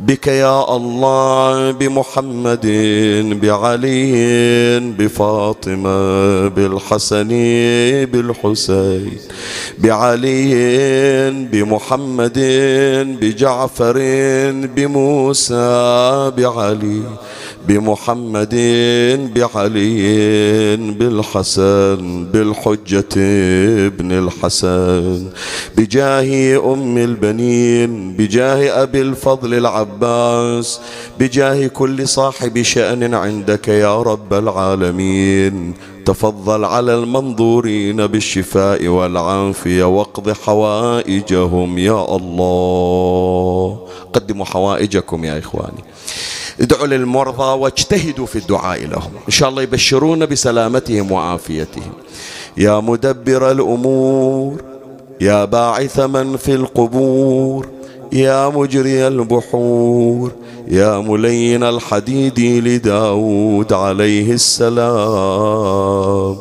بك يا الله بمحمد بعلي بفاطمة بالحسن بالحسين بعلي بمحمد بجعفر بموسى بعلي بمحمد بعلي بالحسن بالحجة ابن الحسن بجاه أم البنين بجاه أبي الفضل العباس بجاه كل صاحب شأن عندك يا رب العالمين. تفضل على المنظورين بالشفاء والعافية واقض حوائجهم يا الله. قدموا حوائجكم يا إخواني، ادعوا للمرضى واجتهدوا في الدعاء لهم إن شاء الله يبشرون بسلامتهم وعافيتهم. يا مدبر الأمور يا باعث من في القبور يا مجري البحور يا ملين الحديد لداود عليه السلام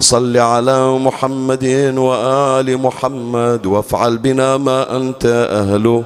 صل على محمد وآل محمد وافعل بنا ما أنت أهله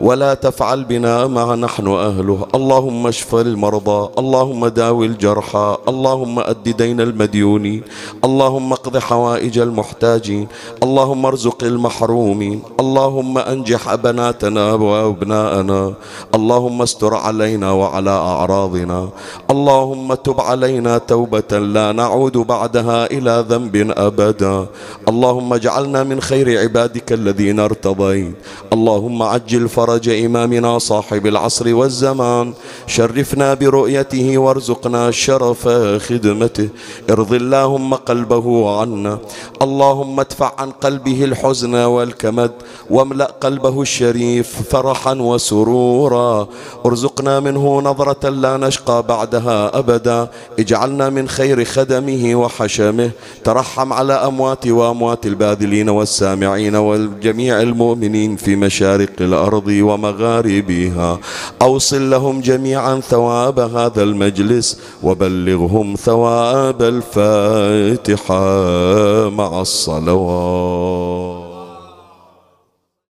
ولا تفعل بنا ما نحن أهله. اللهم اشف المرضى، اللهم داوي الجرحى، اللهم أد دين المديونين، اللهم اقض حوائج المحتاجين، اللهم ارزق المحرومين، اللهم أنجح بناتنا وأبناءنا، اللهم استر علينا وعلى أعراضنا، اللهم تب علينا توبة لا نعود بعدها إلى ذنب أبدا، اللهم اجعلنا من خير عبادك الذين ارتضيت، اللهم عجل فرجنا فرج إمامنا صاحب العصر والزمان، شرفنا برؤيته وارزقنا شرف خدمته، ارض اللهم قلبه عنا، اللهم ادفع عن قلبه الحزن والكمد، واملأ قلبه الشريف فرحا وسرورا، ارزقنا منه نظرة لا نشقى بعدها أبدا، اجعلنا من خير خدمه وحشمه، ترحم على أمواتي وأموات الباذلين والسامعين والجميع المؤمنين في مشارق الأرض ومغاربها، أوصل لهم جميعا ثواب هذا المجلس وبلغهم ثواب الفاتحة مع الصلوات.